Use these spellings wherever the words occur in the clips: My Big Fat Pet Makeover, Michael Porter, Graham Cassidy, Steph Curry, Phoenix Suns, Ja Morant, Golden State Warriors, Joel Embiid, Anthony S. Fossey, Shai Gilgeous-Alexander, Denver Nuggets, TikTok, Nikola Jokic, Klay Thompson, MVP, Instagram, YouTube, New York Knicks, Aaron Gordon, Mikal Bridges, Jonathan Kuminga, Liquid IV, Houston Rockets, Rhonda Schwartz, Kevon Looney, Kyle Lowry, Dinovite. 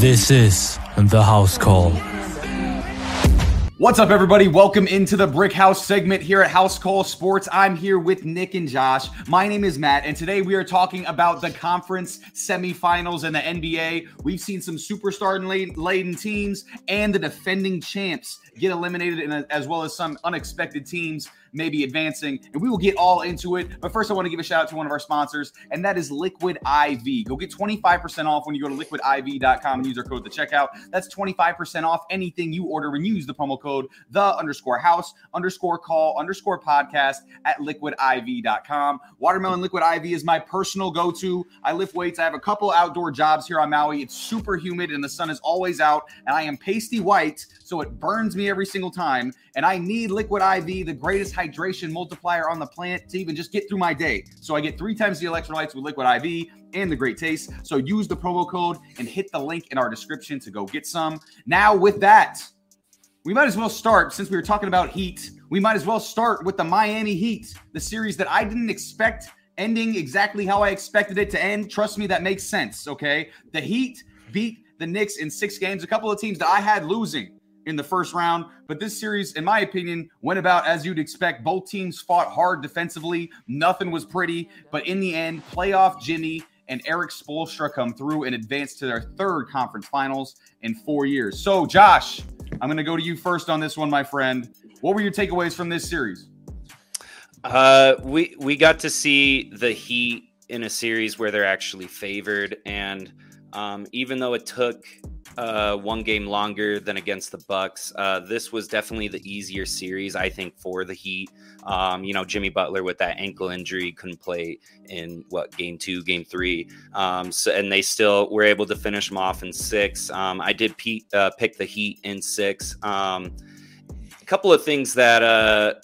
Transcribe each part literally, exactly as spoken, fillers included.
This is The House Call. What's up, everybody? Welcome into the Brick House segment here at House Call Sports. I'm here with Nick and Josh. My name is Matt, and today we are talking about the conference semifinals in the N B A. We've seen some superstar-laden teams and the defending champs get eliminated, as well as some unexpected teams maybe advancing, and we will get all into it. But first, I want to give a shout out to one of our sponsors, and that is Liquid I V. Go get twenty-five percent off when you go to liquid I V dot com and use our code at the checkout. That's twenty-five percent off anything you order when you use the promo code the underscore house underscore call underscore podcast at liquid I V dot com. Watermelon Liquid I V is my personal go-to. I lift weights. I have a couple outdoor jobs here on Maui. It's super humid, and the sun is always out, and I am pasty white, so it burns me every single time, and I need Liquid I V, the greatest hydration multiplier on the planet, to even just get through my day. So I get three times the electrolytes with Liquid I V and the great taste. So use the promo code and hit the link in our description to go get some. Now with that, we might as well start, since we were talking about Heat, we might as well start with the Miami Heat, the series that I didn't expect ending exactly how I expected it to end. Trust me, that makes sense, okay? The Heat beat the Knicks in six games, a couple of teams that I had losing in the first round, but this series, in my opinion, went about as you'd expect. Both teams fought hard defensively. Nothing was pretty, but in the end, playoff Jimmy and Eric Spoelstra come through and advance to their third conference finals in four years. So, Josh, I'm going to go to you first on this one, my friend. What were your takeaways from this series? Uh, we we got to see the Heat in a series where they're actually favored, and um, even though it took uh one game longer than against the Bucks, uh this was definitely the easier series, I think, for the Heat. Um you know, Jimmy Butler with that ankle injury couldn't play in what, game two, game three, um so and they still were able to finish them off in six. um I did pe- uh, pick the Heat in six. Um a couple of things that uh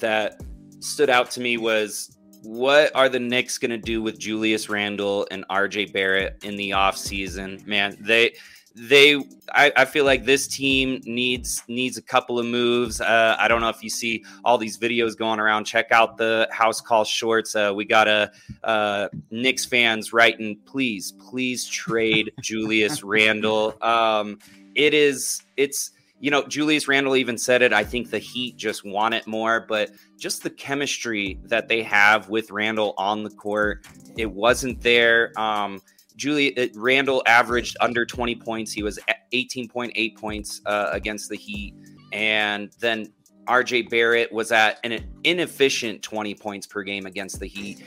that stood out to me was, what are the Knicks going to do with Julius Randle and R J Barrett in the offseason? Man, they They, I, I feel like this team needs needs a couple of moves. Uh, I don't know if you see all these videos going around. Check out the House Call shorts. Uh, we got a uh, Knicks fans writing, please, please trade Julius Randle. Um, it is, it's, you know, Julius Randle even said it. I think the Heat just want it more, but just the chemistry that they have with Randle on the court, it wasn't there. Um, Julius Randle averaged under twenty points. He was at eighteen point eight points uh, against the Heat. And then R J Barrett was at an inefficient twenty points per game against the Heat.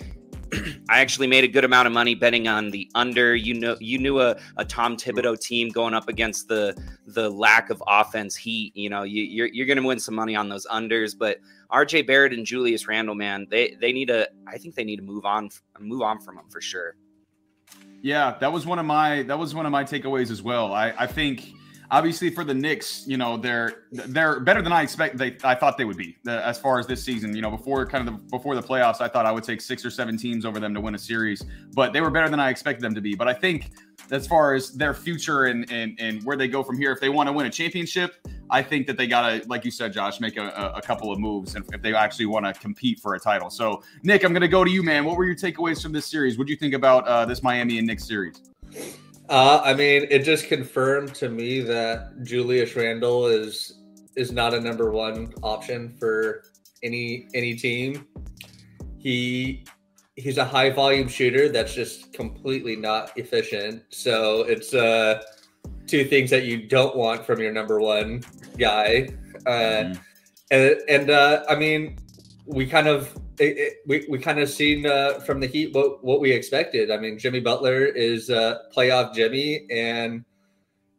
I actually made a good amount of money betting on the under. You know, you knew a, a Tom Thibodeau team going up against the the lack of offense Heat. You know, you, you're you're going to win some money on those unders. But R J Barrett and Julius Randle, man, they they need to. I think they need to move on, move on from them for sure. Yeah, that was one of my that was one of my takeaways as well. I, I think obviously for the Knicks, you know, they're they're better than I expect. They I thought they would be as far as this season. You know, before kind of the, before the playoffs, I thought I would take six or seven teams over them to win a series, but they were better than I expected them to be. But I think as far as their future and and and where they go from here, if they want to win a championship, I think that they gotta, like you said, Josh, make a, a couple of moves, and if they actually want to compete for a title. So, Nick, I'm gonna go to you, man. What were your takeaways from this series? What do you think about uh, this Miami and Knicks series? Uh, I mean, it just confirmed to me that Julius Randle is is not a number one option for any any team. He he's a high volume shooter that's just completely not efficient. So it's uh. two things that you don't want from your number one guy. Uh, mm. And, and uh, I mean, we kind of, it, it, we, we kind of seen uh, from the Heat what, what we expected. I mean, Jimmy Butler is uh, playoff Jimmy, and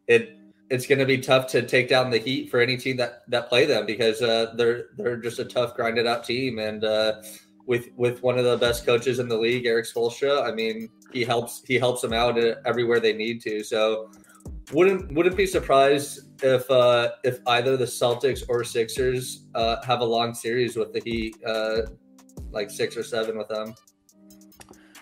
it it's going to be tough to take down the Heat for any team that, that play them, because uh, they're they're just a tough, grinded out team. And uh, with with one of the best coaches in the league, Eric Spoelstra, I mean, he helps he helps them out everywhere they need to. So. Wouldn't wouldn't be surprised if uh, if either the Celtics or Sixers uh, have a long series with the Heat, uh, like six or seven with them.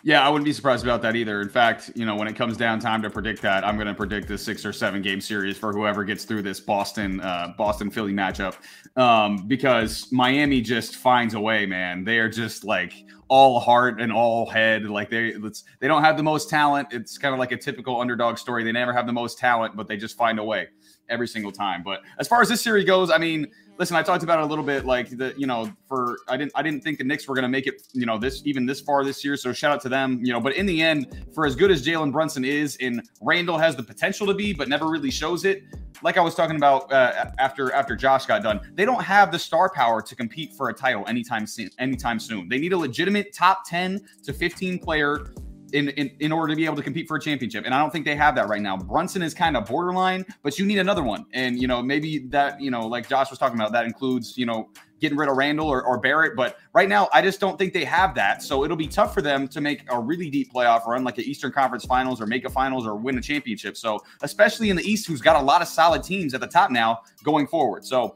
Yeah, I wouldn't be surprised about that either. In fact, you know, when it comes down time to predict that, I'm going to predict a six or seven game series for whoever gets through this Boston, uh, Boston Philly matchup, um, because Miami just finds a way, man. They are just like all heart and all head. Like they, it's, they don't have the most talent. It's kind of like a typical underdog story. They never have the most talent, but they just find a way every single time. But as far as this series goes, I mean, listen, I talked about it a little bit, like the, you know, for I didn't I didn't think the Knicks were going to make it, you know, this even this far this year. So shout out to them, you know. But in the end, for as good as Jalen Brunson is, and Randle has the potential to be, but never really shows it. Like I was talking about uh, after after Josh got done, they don't have the star power to compete for a title anytime soon. Anytime soon, they need a legitimate top ten to fifteen player In, in in order to be able to compete for a championship. And I don't think they have that right now. Brunson is kind of borderline, but you need another one. And, you know, maybe that, you know, like Josh was talking about, that includes, you know, getting rid of Randle or, or Barrett. But right now, I just don't think they have that. So it'll be tough for them to make a really deep playoff run, like an Eastern Conference Finals or make a finals or win a championship. So especially in the East, who's got a lot of solid teams at the top now going forward. So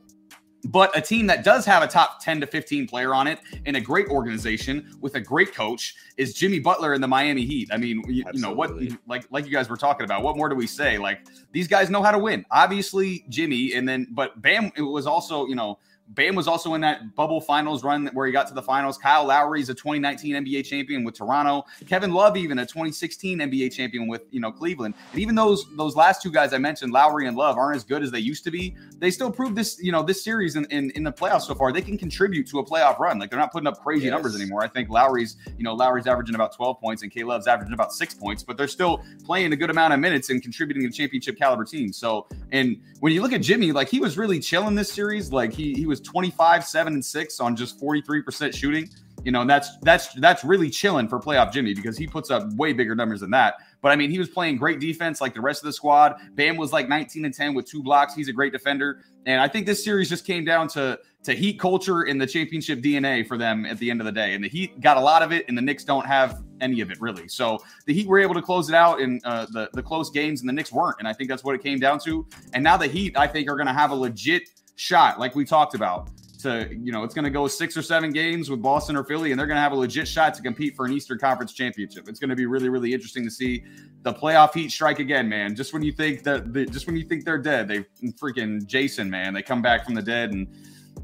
but a team that does have a top ten to fifteen player on it and a great organization with a great coach is Jimmy Butler and the Miami Heat. I mean, you, you know, what, like, like you guys were talking about, what more do we say? Like, these guys know how to win, obviously Jimmy. And then, but Bam, it was also, you know, Bam was also in that bubble finals run where he got to the finals. Kyle Lowry is a twenty nineteen N B A champion with Toronto. Kevin Love, even a twenty sixteen N B A champion with, you know, Cleveland. And even those those last two guys I mentioned, Lowry and Love, aren't as good as they used to be. They still proved this, you know, this series in, in, in the playoffs so far. They can contribute to a playoff run. Like, they're not putting up crazy yes. numbers anymore. I think Lowry's, you know, Lowry's averaging about twelve points and K-Love's averaging about six points, but they're still playing a good amount of minutes and contributing to championship caliber teams. So, and when you look at Jimmy, like, he was really chilling this series. Like, he, he was twenty-five, seven, and six on just forty-three percent shooting. You know, and that's that's that's really chilling for playoff Jimmy, because he puts up way bigger numbers than that. But I mean, he was playing great defense like the rest of the squad. Bam was like nineteen and ten with two blocks. He's a great defender. And I think this series just came down to to Heat culture and the championship D N A for them at the end of the day. And the Heat got a lot of it, and the Knicks don't have any of it, really. So the Heat were able to close it out in uh, the, the close games, and the Knicks weren't. And I think that's what it came down to. And now the Heat, I think, are going to have a legit shot, like we talked about, to, you know, it's going to go six or seven games with Boston or Philly, and they're going to have a legit shot to compete for an Eastern Conference championship. It's going to be really, really interesting to see the playoff Heat strike again, man. Just when you think that, the, just when you think they're dead, they freaking Jason, man. They come back from the dead and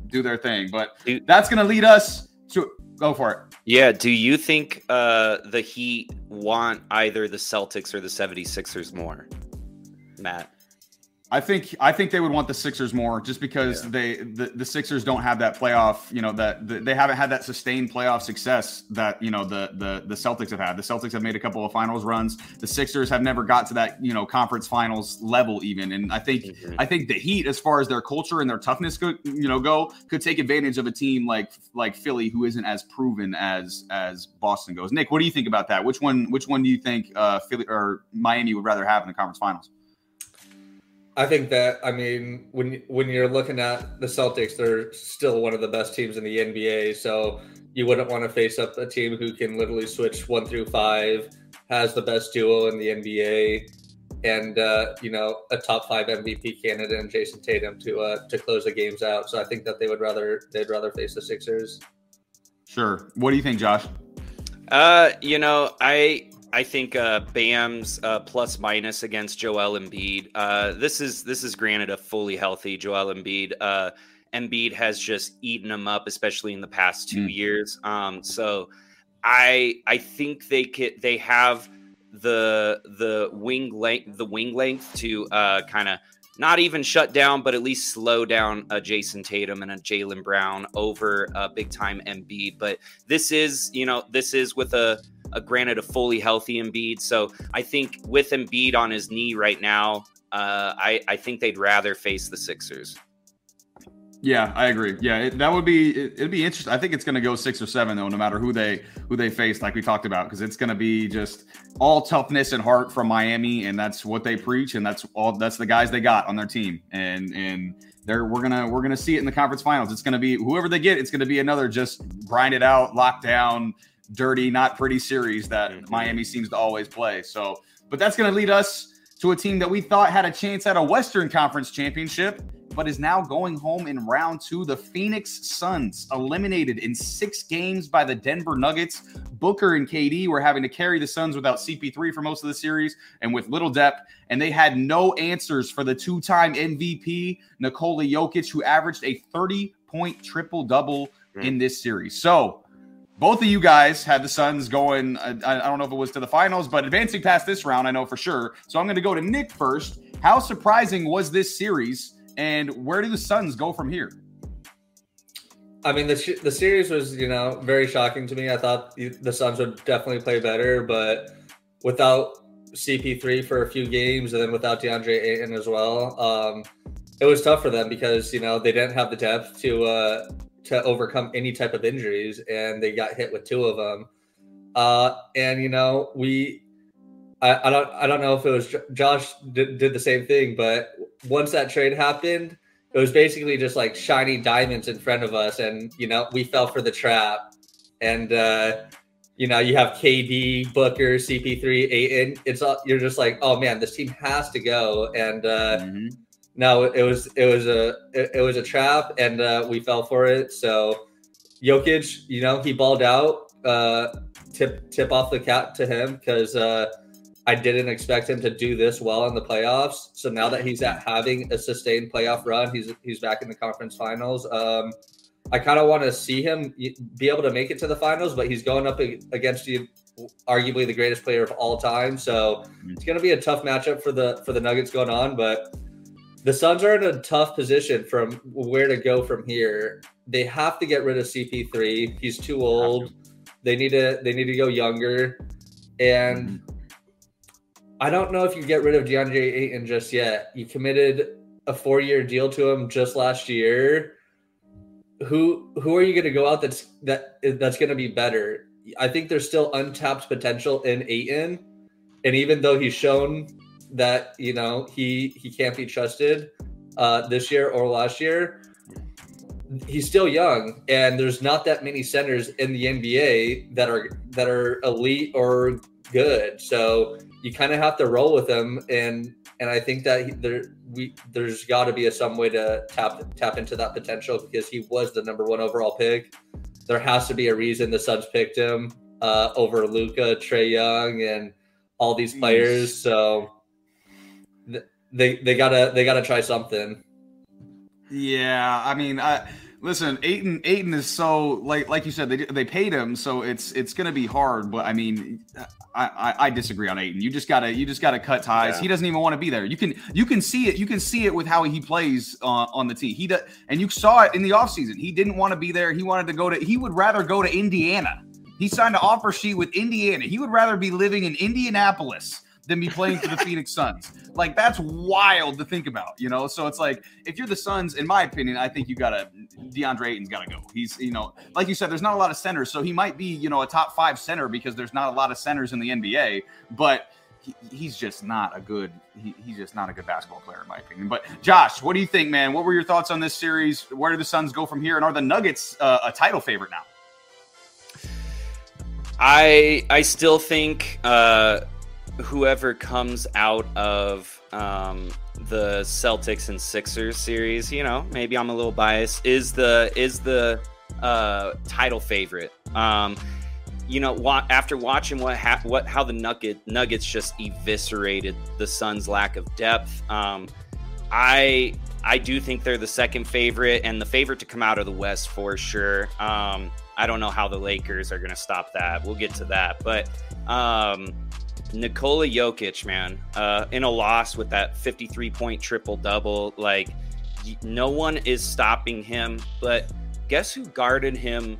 do their thing. But that's going to lead us to go for it. Yeah. Do you think uh, the Heat want either the Celtics or the seventy-sixers more, Matt? I think I think they would want the Sixers more, just because yeah. they the, the Sixers don't have that playoff, you know, that the, they haven't had that sustained playoff success that, you know, the the the Celtics have had. The Celtics have made a couple of finals runs. The Sixers have never got to that, you know, conference finals level even. And I think mm-hmm. I think the Heat, as far as their culture and their toughness could, you know, go, could take advantage of a team like like Philly, who isn't as proven as as Boston goes. Nick, what do you think about that? Which one which one do you think uh, Philly or Miami would rather have in the conference finals? I think that, I mean, when when you're looking at the Celtics, they're still one of the best teams in the N B A. So you wouldn't want to face up a team who can literally switch one through five, has the best duo in the N B A, and, uh, you know, a top five M V P candidate in Jayson Tatum to uh, to close the games out. So I think that they would rather they'd rather face the Sixers. Sure. What do you think, Josh? Uh, you know, I... I think uh, Bam's uh, plus minus against Joel Embiid. Uh, this is this is granted a fully healthy Joel Embiid. Uh, Embiid has just eaten him up, especially in the past two mm. years. Um, so I I think they could, they have the the wing length the wing length to uh, kind of not even shut down, but at least slow down a Jayson Tatum and a Jaylen Brown over a big time Embiid. But this is, you know, this is with a, a granted a fully healthy Embiid. So I think with Embiid on his knee right now, uh, I, I think they'd rather face the Sixers. Yeah, I agree. Yeah, it, that would be it, it'd be interesting. I think it's going to go six or seven, though, no matter who they who they face, like we talked about, because it's going to be just all toughness and heart from Miami. And that's what they preach. And that's all that's the guys they got on their team. And and they're we're going to we're going to see it in the conference finals. It's going to be whoever they get. It's going to be another just grind it out, lock down, dirty, not pretty series that mm-hmm. Miami seems to always play. So but that's going to lead us to a team that we thought had a chance at a Western Conference championship. but is now going home in round two. The Phoenix Suns eliminated in six games by the Denver Nuggets. Booker and K D were having to carry the Suns without C P three for most of the series and with little depth, and they had no answers for the two-time M V P, Nikola Jokic, who averaged a thirty-point triple-double in this series. So both of you guys had the Suns going, I, I don't know if it was to the finals, but advancing past this round, I know for sure. So I'm going to go to Nick first. How surprising was this series, and where do the Suns go from here? I mean, the, the series was, you know, very shocking to me. I thought the Suns would definitely play better, but without C P three for a few games and then without DeAndre Ayton as well, um, it was tough for them because, you know, they didn't have the depth to uh, – to overcome any type of injuries, and they got hit with two of them. Uh, and, you know, we, I, I don't, I don't know if it was Josh did, did the same thing, but once that trade happened, it was basically just like shiny diamonds in front of us. And, you know, we fell for the trap, and, uh, you know, you have K D, Booker, C P three, Ayton. It's all, you're just like, oh man, this team has to go. And, uh, mm-hmm. No, it was it was a it was a trap, and uh, we fell for it. So, Jokic, you know, he balled out. Uh, tip tip off the cap to him, because uh, I didn't expect him to do this well in the playoffs. So now that he's at having a sustained playoff run, he's he's back in the conference finals. Um, I kind of want to see him be able to make it to the finals, but he's going up against the, arguably the greatest player of all time. So it's going to be a tough matchup for the for the Nuggets going on, but. The Suns are in a tough position from where to go from here. They have to get rid of C P three. He's too old. They need to they need to go younger. And I don't know if you get rid of DeAndre Ayton just yet. You committed a four-year deal to him just last year. Who who are you going to go out that's that that's going to be better? I think there's still untapped potential in Ayton. And even though he's shown that, you know, he he can't be trusted uh this year or last year, he's still young, and there's not that many centers in the N B A that are that are elite or good, so you kind of have to roll with him. And and I think that he, there we there's got to be a some way to tap tap into that potential, because he was the number one overall pick. There has to be a reason the Suns picked him uh over Luka, Trae Young, and all these players. So They they gotta they gotta try something. Yeah, I mean, I, listen, Ayton Ayton is so like like you said, they they paid him, so it's it's gonna be hard. But I mean, I I, I disagree on Ayton. You just gotta you just gotta cut ties. Yeah. He doesn't even want to be there. You can you can see it you can see it with how he plays uh, on the tee. He does, and you saw it in the offseason. He didn't want to be there. He wanted to go to. He would rather go to Indiana. He signed an offer sheet with Indiana. He would rather be living in Indianapolis than be playing for the Phoenix Suns. Like, that's wild to think about, you know? So it's like, if you're the Suns, in my opinion, I think you gotta, DeAndre Ayton's gotta go. He's, you know, like you said, there's not a lot of centers, so he might be, you know, a top five center because there's not a lot of centers in the N B A, but he, he's just not a good, he, he's just not a good basketball player, in my opinion. But Josh, what do you think, man? What were your thoughts on this series? Where do the Suns go from here? And are the Nuggets uh, a title favorite now? I, I still think, uh, whoever comes out of um, the Celtics and Sixers series, you know, maybe I'm a little biased, is the is the uh, title favorite. Um, you know, wa- after watching what ha- what how the Nugget Nuggets just eviscerated the Suns' lack of depth, um, I I do think they're the second favorite and the favorite to come out of the West for sure. Um, I don't know how the Lakers are going to stop that. We'll get to that, but. Um, Nikola Jokic, man, uh, in a loss with that fifty-three point triple-double, like, no one is stopping him, but guess who guarded him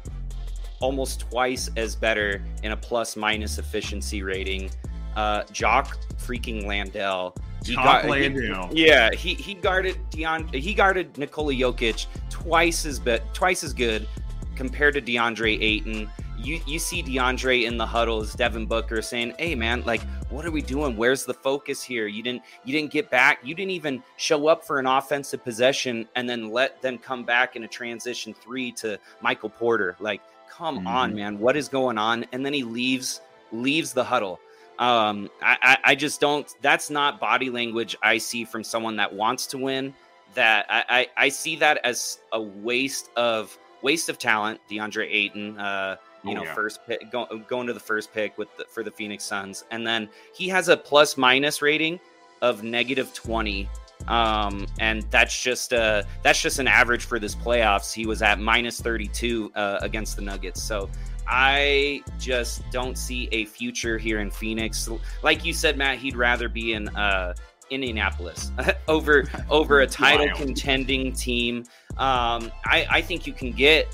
almost twice as better in a plus-minus efficiency rating? Uh, Jock freaking Landell. He got, Landell. He, yeah, he he guarded Deon, he guarded Nikola Jokic twice as be, twice as good compared to DeAndre Ayton. You you see DeAndre in the huddles, Devin Booker saying, "Hey man, like, what are we doing? Where's the focus here? You didn't you didn't get back. You didn't even show up for an offensive possession and then let them come back in a transition three to Michael Porter. Like, come mm-hmm. on, man, what is going on?" And then he leaves leaves the huddle. Um, I, I I just don't. That's not body language I see from someone that wants to win. that I, I, I see that as a waste of waste of talent. DeAndre Ayton, uh, you oh, know, yeah. first pick, go, going to the first pick with the, for the Phoenix Suns, and then he has a plus minus rating of negative twenty. Um, and that's just uh that's just an average for this playoffs. He was at minus thirty-two uh, against the Nuggets. So I just don't see a future here in Phoenix. Like you said, Matt, he'd rather be in uh, Indianapolis over over a title Wild. contending team. Um, I, I think you can get,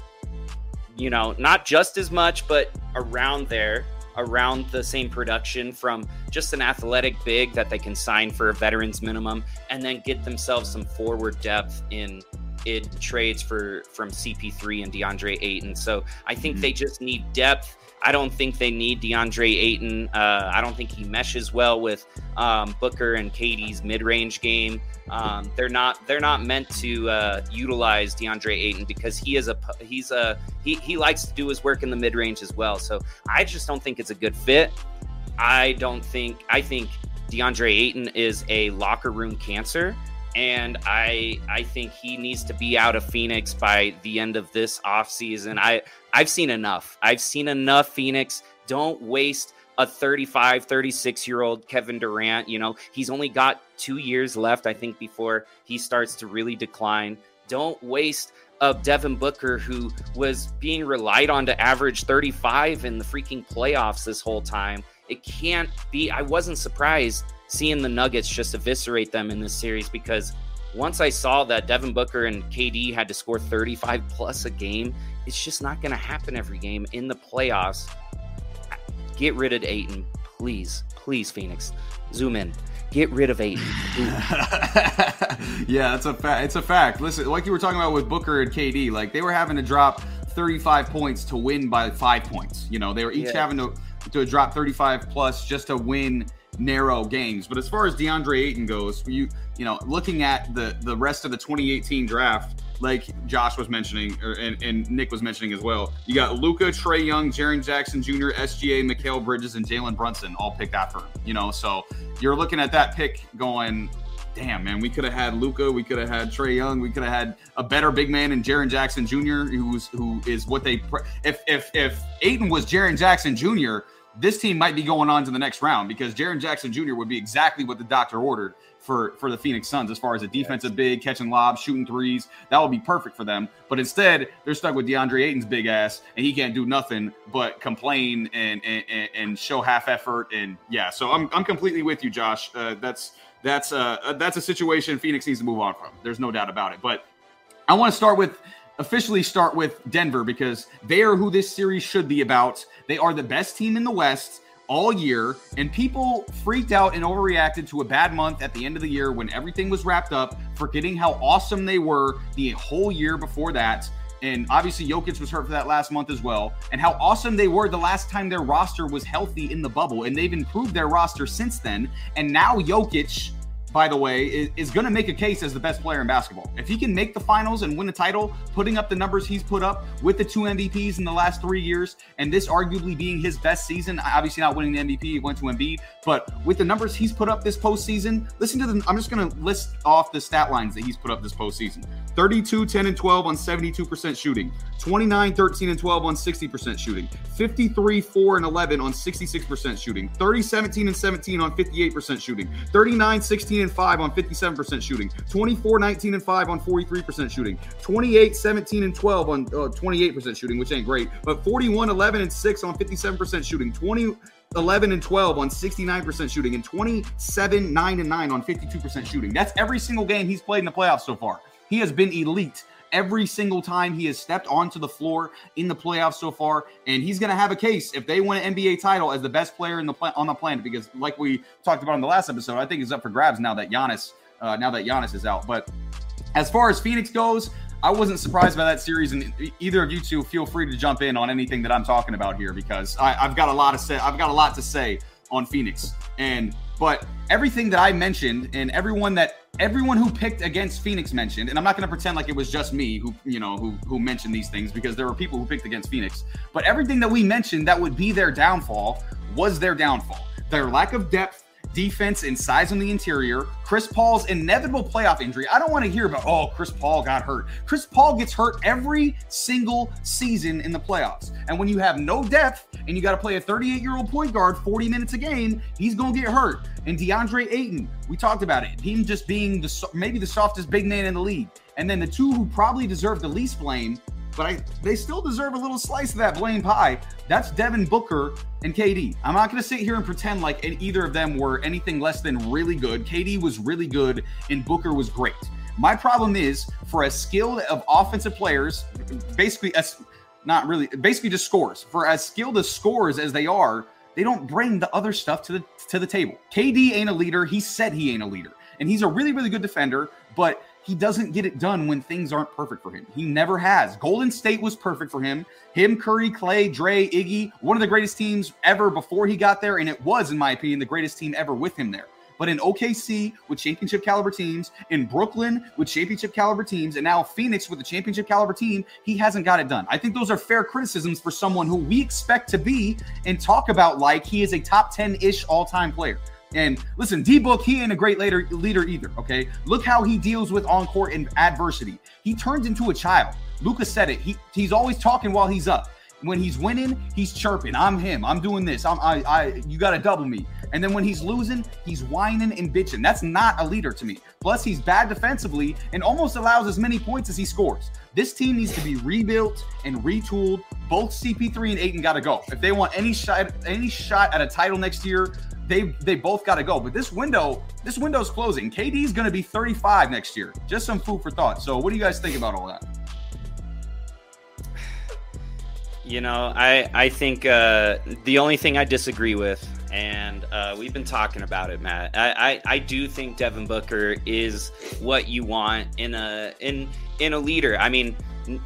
you know, not just as much, but around there. around the same production from just an athletic big that they can sign for a veteran's minimum, and then get themselves some forward depth in in trades for from C P three and DeAndre Ayton. So I think mm-hmm. they just need depth. I don't think they need DeAndre Ayton. Uh, I don't think he meshes well with um, Booker and K D's mid-range game. Um, they're not they're not meant to uh, utilize DeAndre Ayton because he is a he's a he he likes to do his work in the mid-range as well. So I just don't think it's a good fit. I don't think I think DeAndre Ayton is a locker room cancer. And I I think he needs to be out of Phoenix by the end of this offseason. I, I've seen enough. I've seen enough, Phoenix. Don't waste a thirty-five, thirty-six-year-old Kevin Durant. You know, he's only got two years left, I think, before he starts to really decline. Don't waste a Devin Booker, who was being relied on to average thirty-five in the freaking playoffs this whole time. It can't be. I wasn't surprised seeing the Nuggets just eviscerate them in this series, because once I saw that Devin Booker and K D had to score thirty-five plus a game, it's just not going to happen every game in the playoffs. Get rid of Ayton, please, please, Phoenix. Zoom in. Get rid of Ayton. Yeah, that's a fact. It's a fact. Listen, like you were talking about with Booker and K D, like they were having to drop thirty-five points to win by five points. You know, they were each yeah. having to to drop thirty-five plus just to win narrow games. But as far as DeAndre Ayton goes, you you know, looking at the the rest of the twenty eighteen draft, like Josh was mentioning, or, and, and Nick was mentioning as well, you got Luka, Trae Young, Jaren Jackson Junior, S G A, Mikal Bridges, and Jalen Brunson all picked after him. You know, so you're looking at that pick going, damn, man, we could have had Luka, we could have had Trae Young, we could have had a better big man in Jaren Jackson Junior, who's who is what they pre- if if if Ayton was Jaren Jackson Junior, this team might be going on to the next round, because Jaren Jackson Junior would be exactly what the doctor ordered for, for the Phoenix Suns as far as a defensive big, catching lobs, shooting threes. That would be perfect for them. But instead, they're stuck with DeAndre Ayton's big ass, and he can't do nothing but complain and and, and show half effort. And, yeah, so I'm I'm completely with you, Josh. Uh, that's that's uh, that's a situation Phoenix needs to move on from. There's no doubt about it. But I want to start with – officially start with Denver, because they are who this series should be about. They are the best team in the West all year, and people freaked out and overreacted to a bad month at the end of the year when everything was wrapped up, forgetting how awesome they were the whole year before that. And obviously Jokic was hurt for that last month as well, and how awesome they were the last time their roster was healthy in the bubble, and they've improved their roster since then. And now Jokic, by the way, is, is going to make a case as the best player in basketball. If he can make the finals and win a title, putting up the numbers he's put up with the two M V Ps in the last three years, and this arguably being his best season, obviously not winning the M V P, he went to Embiid, but with the numbers he's put up this postseason, listen to them. I'm just going to list off the stat lines that he's put up this postseason. thirty-two, ten, and twelve on seventy-two percent shooting. twenty-nine, thirteen, and twelve on sixty percent shooting. fifty-three, four, and eleven on sixty-six percent shooting. thirty, seventeen, and seventeen on fifty-eight percent shooting. thirty-nine, sixteen, and five on fifty-seven percent shooting. twenty-four, nineteen, and five on forty-three percent shooting. twenty-eight, seventeen, and twelve on uh, twenty-eight percent shooting, which ain't great. But forty-one, eleven, and six on fifty-seven percent shooting. twenty, eleven, and twelve on sixty-nine percent shooting. And twenty-seven, nine, and nine on fifty-two percent shooting. That's every single game he's played in the playoffs so far. He has been elite every single time he has stepped onto the floor in the playoffs so far, and he's going to have a case if they win an N B A title as the best player in the pla- on the planet, because like we talked about in the last episode, I think it's up for grabs now that Giannis, uh, now that Giannis is out. But as far as Phoenix goes, I wasn't surprised by that series, and either of you two feel free to jump in on anything that I'm talking about here, because I, I've got a lot to say. I've got a lot to say on Phoenix, and but everything that I mentioned and everyone that everyone who picked against Phoenix mentioned, and I'm not going to pretend like it was just me who, you know, who, who mentioned these things, because there were people who picked against Phoenix, but everything that we mentioned that would be their downfall was their downfall. Their lack of depth defense and size on the interior, Chris Paul's inevitable playoff injury. I don't want to hear about, oh, Chris Paul got hurt. Chris Paul gets hurt every single season in the playoffs. And when you have no depth and you got to play a thirty-eight-year-old point guard forty minutes a game, he's going to get hurt. And DeAndre Ayton, we talked about it, him just being the maybe the softest big man in the league. And then the two who probably deserve the least blame, but I, they still deserve a little slice of that blame pie. That's Devin Booker and K D. I'm not going to sit here and pretend like either of them were anything less than really good. K D was really good and Booker was great. My problem is, for as skilled of offensive players, basically as not really, basically just scores, for as skilled as scorers as they are, they don't bring the other stuff to the, to the table. K D ain't a leader. He said he ain't a leader. And he's a really, really good defender, but he doesn't get it done when things aren't perfect for him. He never has. Golden State was perfect for him. Him, Curry, Clay, Dre, Iggy, one of the greatest teams ever before he got there, and it was, in my opinion, the greatest team ever with him there. But in O K C with championship caliber teams, in Brooklyn with championship caliber teams, and now Phoenix with a championship caliber team, he hasn't got it done. I think those are fair criticisms for someone who we expect to be and talk about like he is a top ten-ish all-time player. And listen, D-Book, he ain't a great later leader either, okay? Look how he deals with on-court and adversity. He turns into a child. Luka said it. He, he's always talking while he's up. When he's winning, he's chirping. I'm him. I'm doing this. I'm, I, I, you got to double me. And then when he's losing, he's whining and bitching. That's not a leader to me. Plus, he's bad defensively and almost allows as many points as he scores. This team needs to be rebuilt and retooled. Both C P three and Ayton got to go. If they want any shot, any shot at a title next year, They they both got to go. But this window, this window's closing. K D's going to be thirty-five next year. Just some food for thought. So what do you guys think about all that? You know, I, I think uh, the only thing I disagree with, and uh, we've been talking about it, Matt, I, I, I do think Devin Booker is what you want in a in in a leader. I mean,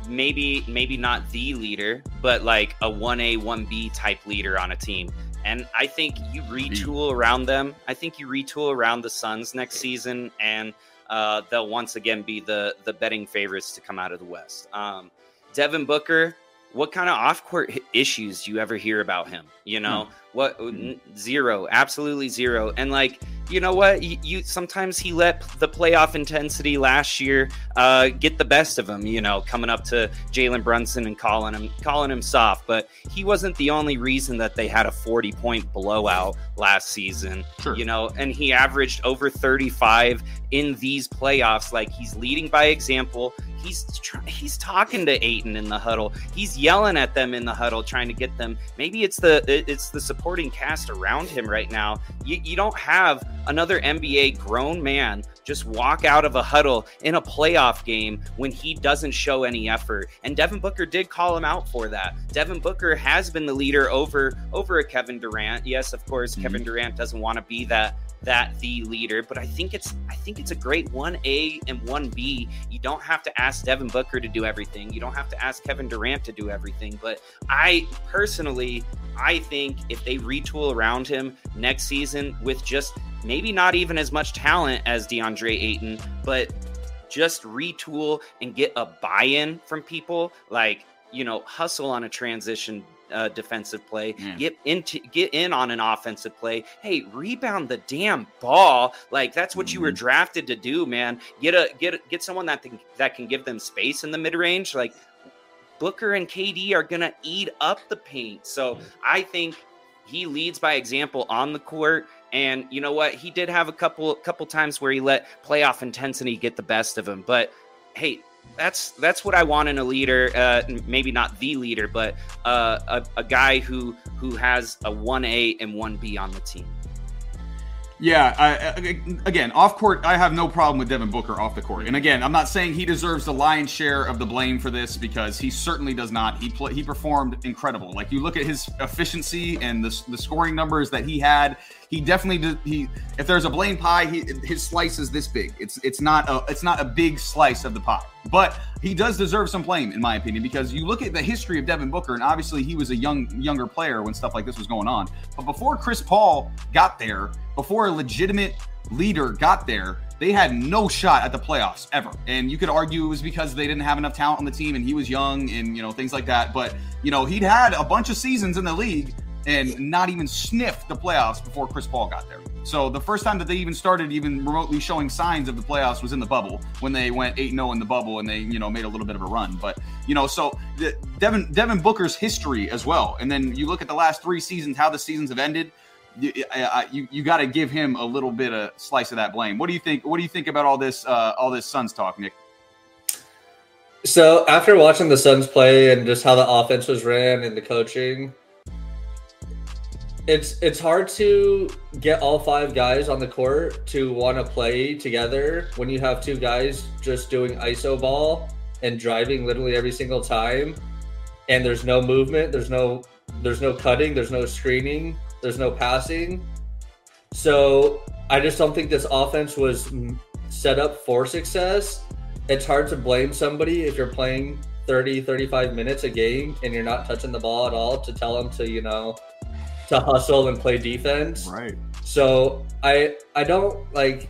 maybe maybe not the leader, but like a one A, one B type leader on a team. And I think you retool around them. I think you retool around the Suns next season, and uh, they'll once again be the the betting favorites to come out of the West. Um, Devin Booker, what kind of off-court issues do you ever hear about him? You know, hmm. what n- zero, absolutely zero. And like, you know what? You, you sometimes he let the playoff intensity last year uh, get the best of him. You know, coming up to Jalen Brunson and calling him calling him soft, but he wasn't the only reason that they had a forty-point blowout last season. Sure. You know, and he averaged over thirty-five in these playoffs. Like, he's leading by example. He's tr- he's talking to Ayton in the huddle. He's yelling at them in the huddle, trying to get them. Maybe it's the it's the supporting cast around him right now. You, you don't have another N B A grown man just walk out of a huddle in a playoff game when he doesn't show any effort. And Devin Booker did call him out for that. Devin Booker has been the leader over over a Kevin Durant. Yes, of course, mm-hmm. Kevin Durant doesn't want to be that that the leader, but I think it's I think it's a great one A and one B. You don't have to ask Devin Booker to do everything. You don't have to ask Kevin Durant to do everything. But I personally, I think if they retool around him next season with just maybe not even as much talent as DeAndre Ayton, but just retool and get a buy-in from people, like, you know, hustle on a transition Uh, defensive play, mm. get into get in on an offensive play. Hey, rebound the damn ball! Like, that's what mm-hmm. you were drafted to do, man. Get a get a, get someone that can, that can give them space in the mid range. Like, Booker and K D are gonna eat up the paint. So I think he leads by example on the court. And you know what? He did have a couple couple times where he let playoff intensity get the best of him. But hey, That's that's what I want in a leader. Uh, maybe not the leader, but uh, a, a guy who who has a one A and one B on the team. Yeah, I, again, off court, I have no problem with Devin Booker off the court. And again, I'm not saying he deserves the lion's share of the blame for this, because he certainly does not. He play, he performed incredible. Like, you look at his efficiency and the the scoring numbers that he had. He definitely did. He, if there's a blame pie, he, his slice is this big. It's it's not a it's not a big slice of the pie, but he does deserve some blame, in my opinion, because you look at the history of Devin Booker, and obviously he was a young younger player when stuff like this was going on. But before Chris Paul got there, before a legitimate leader got there, they had no shot at the playoffs ever. And you could argue it was because they didn't have enough talent on the team and he was young and, you know, things like that. But, you know, he'd had a bunch of seasons in the league and not even sniffed the playoffs before Chris Paul got there. So the first time that they even started even remotely showing signs of the playoffs was in the bubble, when they went eight and oh in the bubble and they, you know, made a little bit of a run. But, you know, so the, Devin, Devin Booker's history as well. And then you look at the last three seasons, how the seasons have ended. You, I, you, you got to give him a little bit of slice of that blame. What do you think? What do you think about all this, uh, all this Suns talk, Nick? So after watching the Suns play and just how the offense was ran and the coaching, it's it's hard to get all five guys on the court to want to play together when you have two guys just doing iso ball and driving literally every single time, and there's no movement, there's no there's no cutting, there's no screening. There's no passing. So I just don't think this offense was set up for success. It's hard to blame somebody if you're playing thirty, thirty-five minutes a game and you're not touching the ball at all, to tell them to, you know, to hustle and play defense. Right. So I I don't like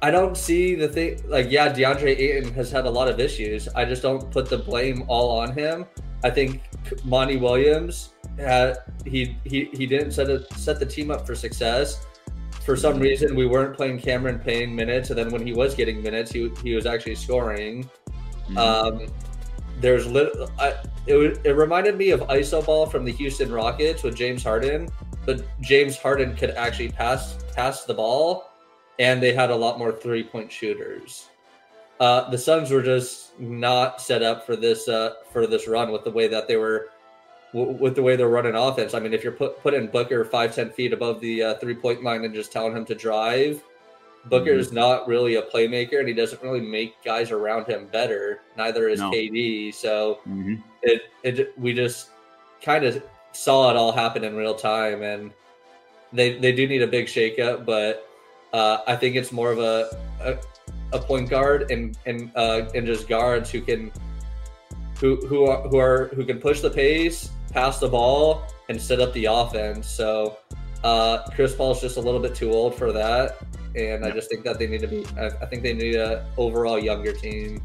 I don't see the thing like, yeah, DeAndre Ayton has had a lot of issues. I just don't put the blame all on him. I think Monty Williams had, he he he didn't set a, set the team up for success. For some reason, we weren't playing Cameron Payne minutes, and then when he was getting minutes, he he was actually scoring. Mm-hmm. Um, there's lit- I, it it reminded me of iso ball from the Houston Rockets with James Harden, but James Harden could actually pass pass the ball, and they had a lot more three point shooters. Uh, the Suns were just not set up for this uh, for this run with the way that they were w- with the way they're running offense. I mean, if you're put, putting Booker five, ten feet above the uh, three-point line and just telling him to drive, Booker is mm-hmm. not really a playmaker, and he doesn't really make guys around him better. Neither is no. K D. So mm-hmm. it it we just kind of saw it all happen in real time, and they they do need a big shakeup. But uh, I think it's more of a, a a point guard and and uh, and just guards who can who who are, who are who can push the pace, pass the ball, and set up the offense. So uh, Chris Paul's just a little bit too old for that, and yeah. I just think that they need to be. I, I think they need a overall younger team.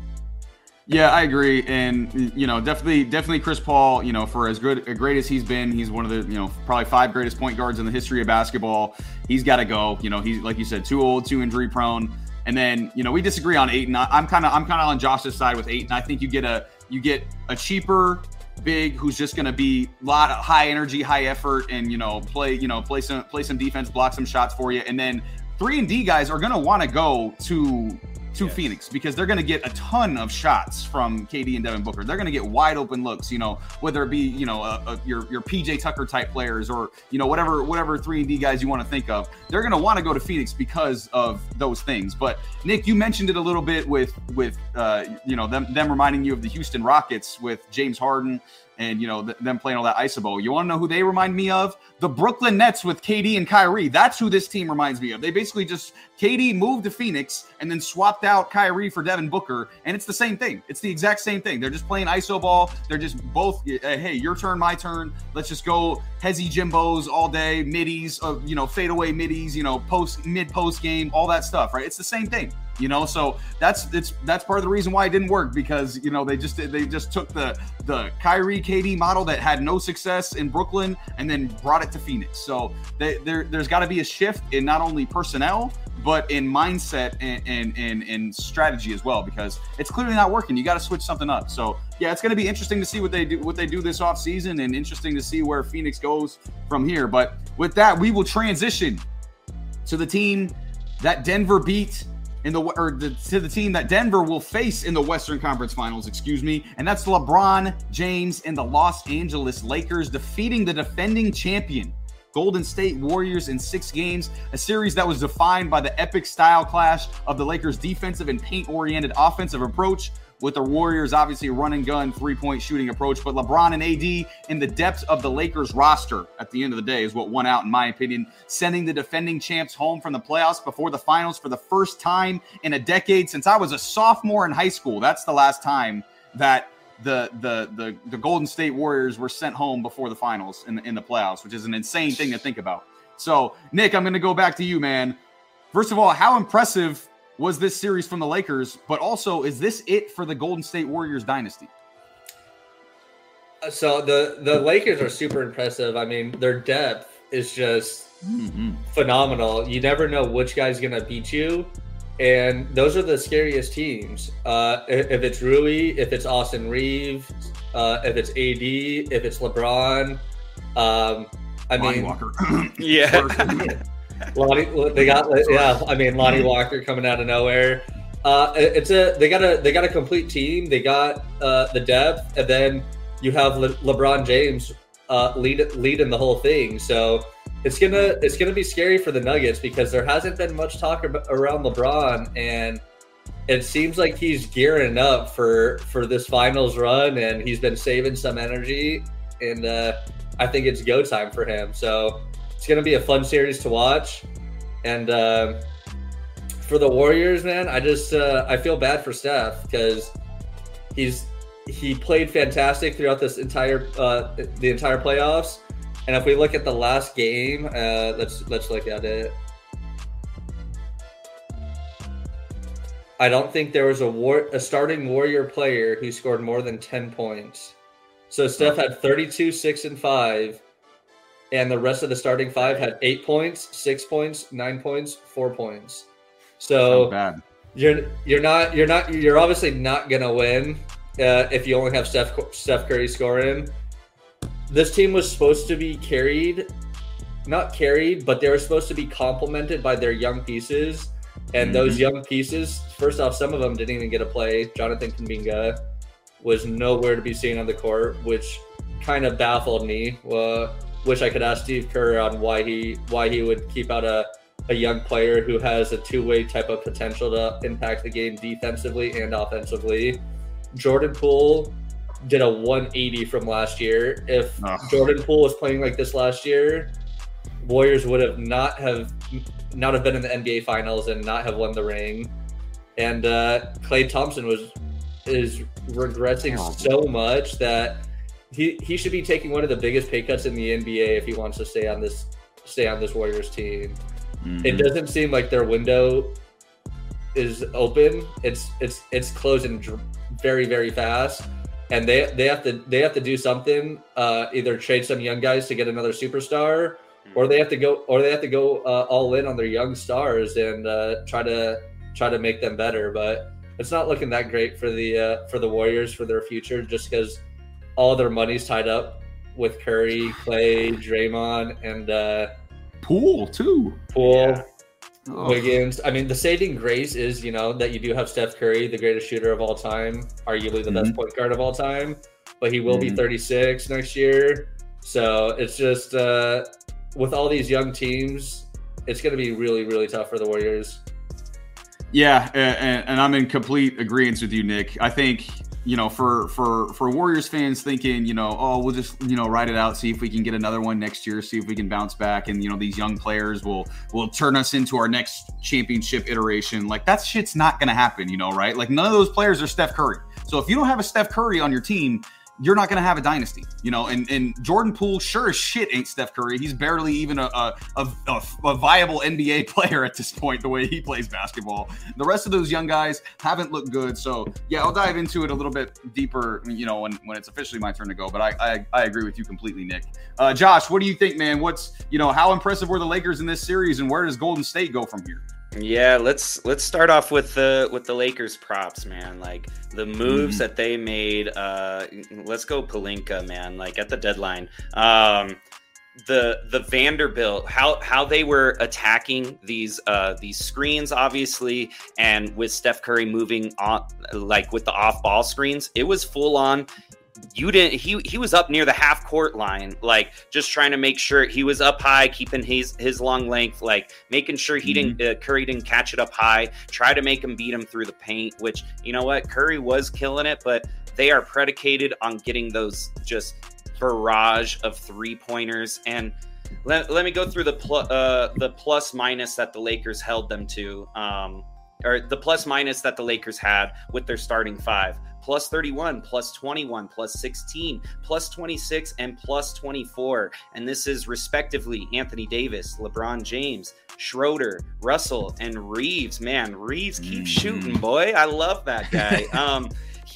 Yeah, I agree, and you know, definitely, definitely, Chris Paul. You know, for as good, as great as he's been, he's one of the, you know, probably five greatest point guards in the history of basketball. He's got to go. You know, he's, like you said, too old, too injury prone. And then, you know, we disagree on Ayton. I'm kind of I'm kind of on Josh's side with Ayton. I think you get a you get a cheaper big who's just going to be a lot of high energy, high effort, and you know play you know play some play some defense, block some shots for you. And then three and D guys are going to want to go to to yes. Phoenix, because they're going to get a ton of shots from K D and Devin Booker. They're going to get wide open looks, you know, whether it be you know a, a, your your P J Tucker type players, or you know whatever whatever three and D guys you want to think of. They're going to want to go to Phoenix because of those things. But Nick, you mentioned it a little bit with with uh, you know them them reminding you of the Houston Rockets with James Harden and you know th- them playing all that iso ball. You want to know who they remind me of? The Brooklyn Nets with K D and Kyrie. That's who this team reminds me of. They basically just K D moved to Phoenix and then swapped out Kyrie for Devin Booker, and it's the same thing. It's the exact same thing. They're just playing iso ball. They're just both, hey, your turn, my turn. Let's just go hezzy jimbos all day, middies, of you know fadeaway middies, you know post mid post game, all that stuff, right? It's the same thing. You know, so that's it's that's part of the reason why it didn't work, because you know they just they just took the the Kyrie K D model that had no success in Brooklyn and then brought it to Phoenix. So they, there there's got to be a shift in not only personnel but in mindset and and, and and strategy as well, because it's clearly not working. You got to switch something up. So yeah, it's going to be interesting to see what they do what they do this offseason, and interesting to see where Phoenix goes from here. But with that, we will transition to the team that Denver beat. In the or the, to the team that Denver will face in the Western Conference Finals, excuse me, and that's LeBron James and the Los Angeles Lakers, defeating the defending champion Golden State Warriors in six games, a series that was defined by the epic style clash of the Lakers' defensive and paint-oriented offensive approach, with the Warriors obviously run-and-gun three-point shooting approach. But LeBron and A D in the depth of the Lakers roster at the end of the day is what won out, in my opinion, sending the defending champs home from the playoffs before the finals for the first time in a decade. Since I was a sophomore in high school, that's the last time that the the the, the Golden State Warriors were sent home before the finals in, in the playoffs, which is an insane thing to think about. So, Nick, I'm going to go back to you, man. First of all, how impressive was this series from the Lakers, but also, is this it for the Golden State Warriors dynasty? So the, the Lakers are super impressive. I mean, their depth is just mm-hmm. phenomenal. You never know which guy's going to beat you. And those are the scariest teams. Uh, if it's Rui, if it's Austin Reaves, uh, if it's A D, if it's LeBron. Um, I Lonnie mean, Walker. yeah. Lonnie, they got, yeah, I mean, Lonnie Walker coming out of nowhere. Uh, it's a, they got a, they got a complete team. They got uh, the depth, and then you have Le- LeBron James uh, lead, leading the whole thing. So it's gonna it's gonna be scary for the Nuggets because there hasn't been much talk about, around LeBron, and it seems like he's gearing up for for this finals run, and he's been saving some energy, and uh, I think it's go time for him. So it's gonna be a fun series to watch, and uh, for the Warriors, man, I just uh, I feel bad for Steph because he's. He played fantastic throughout this entire uh, the entire playoffs, and if we look at the last game, uh, let's let's look at it. I don't think there was a war a starting Warrior player who scored more than ten points. So Steph had thirty-two, six, and five, and the rest of the starting five had eight points, six points, nine points, four points. So not bad. you're you're not you're not you're obviously not gonna win. Uh, if you only have Steph, Steph Curry scoring. This team was supposed to be carried, not carried, but they were supposed to be complemented by their young pieces. And mm-hmm. those young pieces, first off, some of them didn't even get a play. Jonathan Kuminga was nowhere to be seen on the court, which kind of baffled me. Uh, wish I could ask Steve Kerr on why he why he would keep out a, a young player who has a two-way type of potential to impact the game defensively and offensively. Jordan Poole did a one eighty from last year. If oh. Jordan Poole was playing like this last year, Warriors would have not have not have been in the N B A Finals and not have won the ring. And uh, Klay Thompson was is regressing oh. so much that he he should be taking one of the biggest pay cuts in the N B A if he wants to stay on this stay on this Warriors team. Mm-hmm. It doesn't seem like their window is open. It's it's it's closing dr- very very fast, and they they have to they have to do something. Uh, either trade some young guys to get another superstar, or they have to go or they have to go uh, all in on their young stars and uh, try to try to make them better. But it's not looking that great for the uh, for the Warriors for their future, just because all their money's tied up with Curry, Clay, Draymond, and uh, Poole too. Poole. Yeah. Wiggins. I mean, the saving grace is, you know, that you do have Steph Curry, the greatest shooter of all time, arguably the mm-hmm. best point guard of all time, but he will mm-hmm. be thirty-six next year. So it's just uh, with all these young teams, it's going to be really, really tough for the Warriors. Yeah, and, and I'm in complete agreement with you, Nick. I think, you know, for for for Warriors fans thinking, you know, oh, we'll just, you know, ride it out, see if we can get another one next year, see if we can bounce back, and, you know, these young players will will turn us into our next championship iteration. Like, that shit's not going to happen, you know, right? Like, none of those players are Steph Curry. So if you don't have a Steph Curry on your team, you're not going to have a dynasty, you know, and, and Jordan Poole sure as shit ain't Steph Curry. He's barely even a a, a a viable N B A player at this point, the way he plays basketball. The rest of those young guys haven't looked good. So, yeah, I'll dive into it a little bit deeper, you know, when, when it's officially my turn to go. But I, I, I agree with you completely, Nick. Uh, Josh, what do you think, man? What's, you know, how impressive were the Lakers in this series, and where does Golden State go from here? Yeah, let's let's start off with the with the Lakers props, man. Like, the moves mm-hmm. that they made. Uh, let's go Pelinka, man. Like, at the deadline, um, the the Vanderbilt, how how they were attacking these uh, these screens, obviously, and with Steph Curry moving on, like with the off ball screens, it was full on. You didn't. He he was up near the half court line, like just trying to make sure he was up high, keeping his his long length, like making sure he mm-hmm. didn't uh, Curry didn't catch it up high. Try to make him beat him through the paint, which, you know what, Curry was killing it, but they are predicated on getting those just barrage of three pointers. And let let me go through the pl- uh, the plus minus that the Lakers held them to, um, or the plus minus that the Lakers had with their starting five. Plus thirty-one, plus twenty-one, plus sixteen, plus twenty-six, and plus twenty-four. And this is respectively Anthony Davis, LeBron James, Schroeder, Russell, and Reaves. Man, Reaves keeps shooting, boy. I love that guy. Um,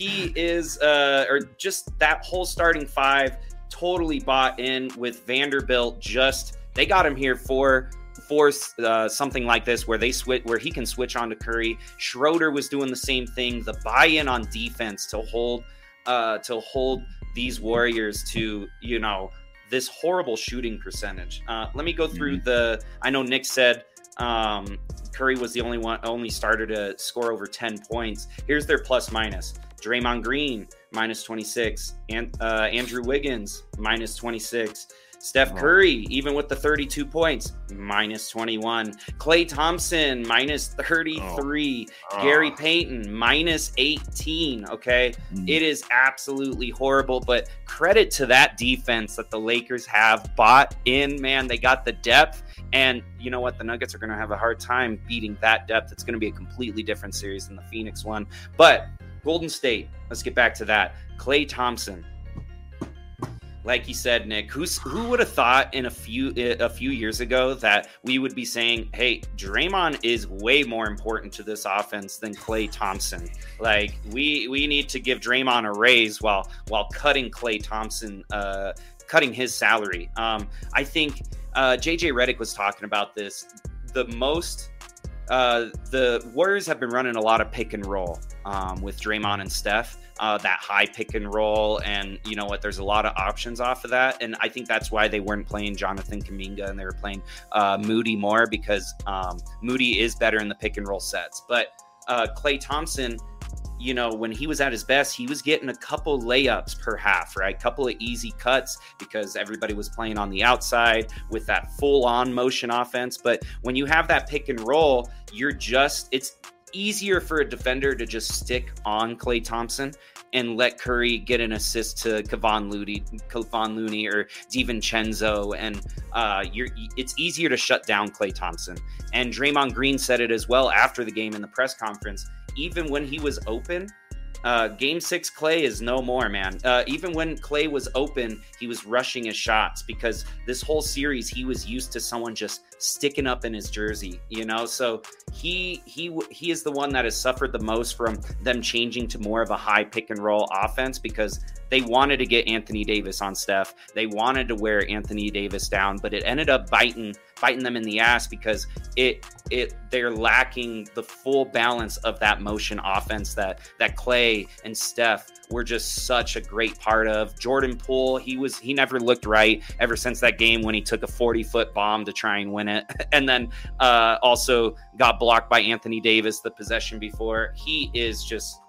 he is, uh, or just that whole starting five, totally bought in with Vanderbilt. Just they got him here for for uh, something like this, where they switch, where he can switch on to Curry. Schroeder was doing the same thing. The buy-in on defense to hold uh, to hold these Warriors to, you know, this horrible shooting percentage. Uh, let me go through mm-hmm. the. I know Nick said um, Curry was the only one, only starter to score over ten points. Here's their plus minus. Draymond Green, minus twenty-six. And uh, Andrew Wiggins, minus twenty-six. Steph Curry, even with the thirty-two points, minus twenty-one. Klay Thompson, minus thirty-three. Oh. Oh. Gary Payton, minus eighteen, okay? Mm. It is absolutely horrible, but credit to that defense that the Lakers have bought in, man. They got the depth, and you know what? The Nuggets are going to have a hard time beating that depth. It's going to be a completely different series than the Phoenix one. But Golden State, let's get back to that. Klay Thompson. Like you said, Nick, who's, who would have thought in a few a few years ago that we would be saying, hey, Draymond is way more important to this offense than Klay Thompson. Like, we we need to give Draymond a raise while while cutting Klay Thompson, uh, cutting his salary. Um, I think uh, J J Redick was talking about this. The most, uh, the Warriors have been running a lot of pick and roll um, with Draymond and Steph. Uh, that high pick and roll, and you know what, there's a lot of options off of that, and I think that's why they weren't playing Jonathan Kuminga and they were playing uh, Moody more, because um, Moody is better in the pick and roll sets. But uh, Klay Thompson, you know, when he was at his best, he was getting a couple layups per half, right? Couple of easy cuts because everybody was playing on the outside with that full-on motion offense. But when you have that pick and roll, you're just, it's easier for a defender to just stick on Klay Thompson and let Curry get an assist to Kevon Looney, Kevon Looney or DiVincenzo, and uh, you're, it's easier to shut down Klay Thompson. And Draymond Green said it as well after the game in the press conference. Even when he was open, uh, Game Six Klay is no more, man. Uh, even when Klay was open, he was rushing his shots because this whole series he was used to someone just sticking up in his jersey, you know. So he he he is the one that has suffered the most from them changing to more of a high pick and roll offense, because they wanted to get Anthony Davis on Steph, they wanted to wear Anthony Davis down, but it ended up biting biting them in the ass because it it they're lacking the full balance of that motion offense that that Klay and Steph were just such a great part of. Jordan Poole, he was he never looked right ever since that game when he took a forty-foot bomb to try and win it, and then uh, also got blocked by Anthony Davis the possession before. He is just,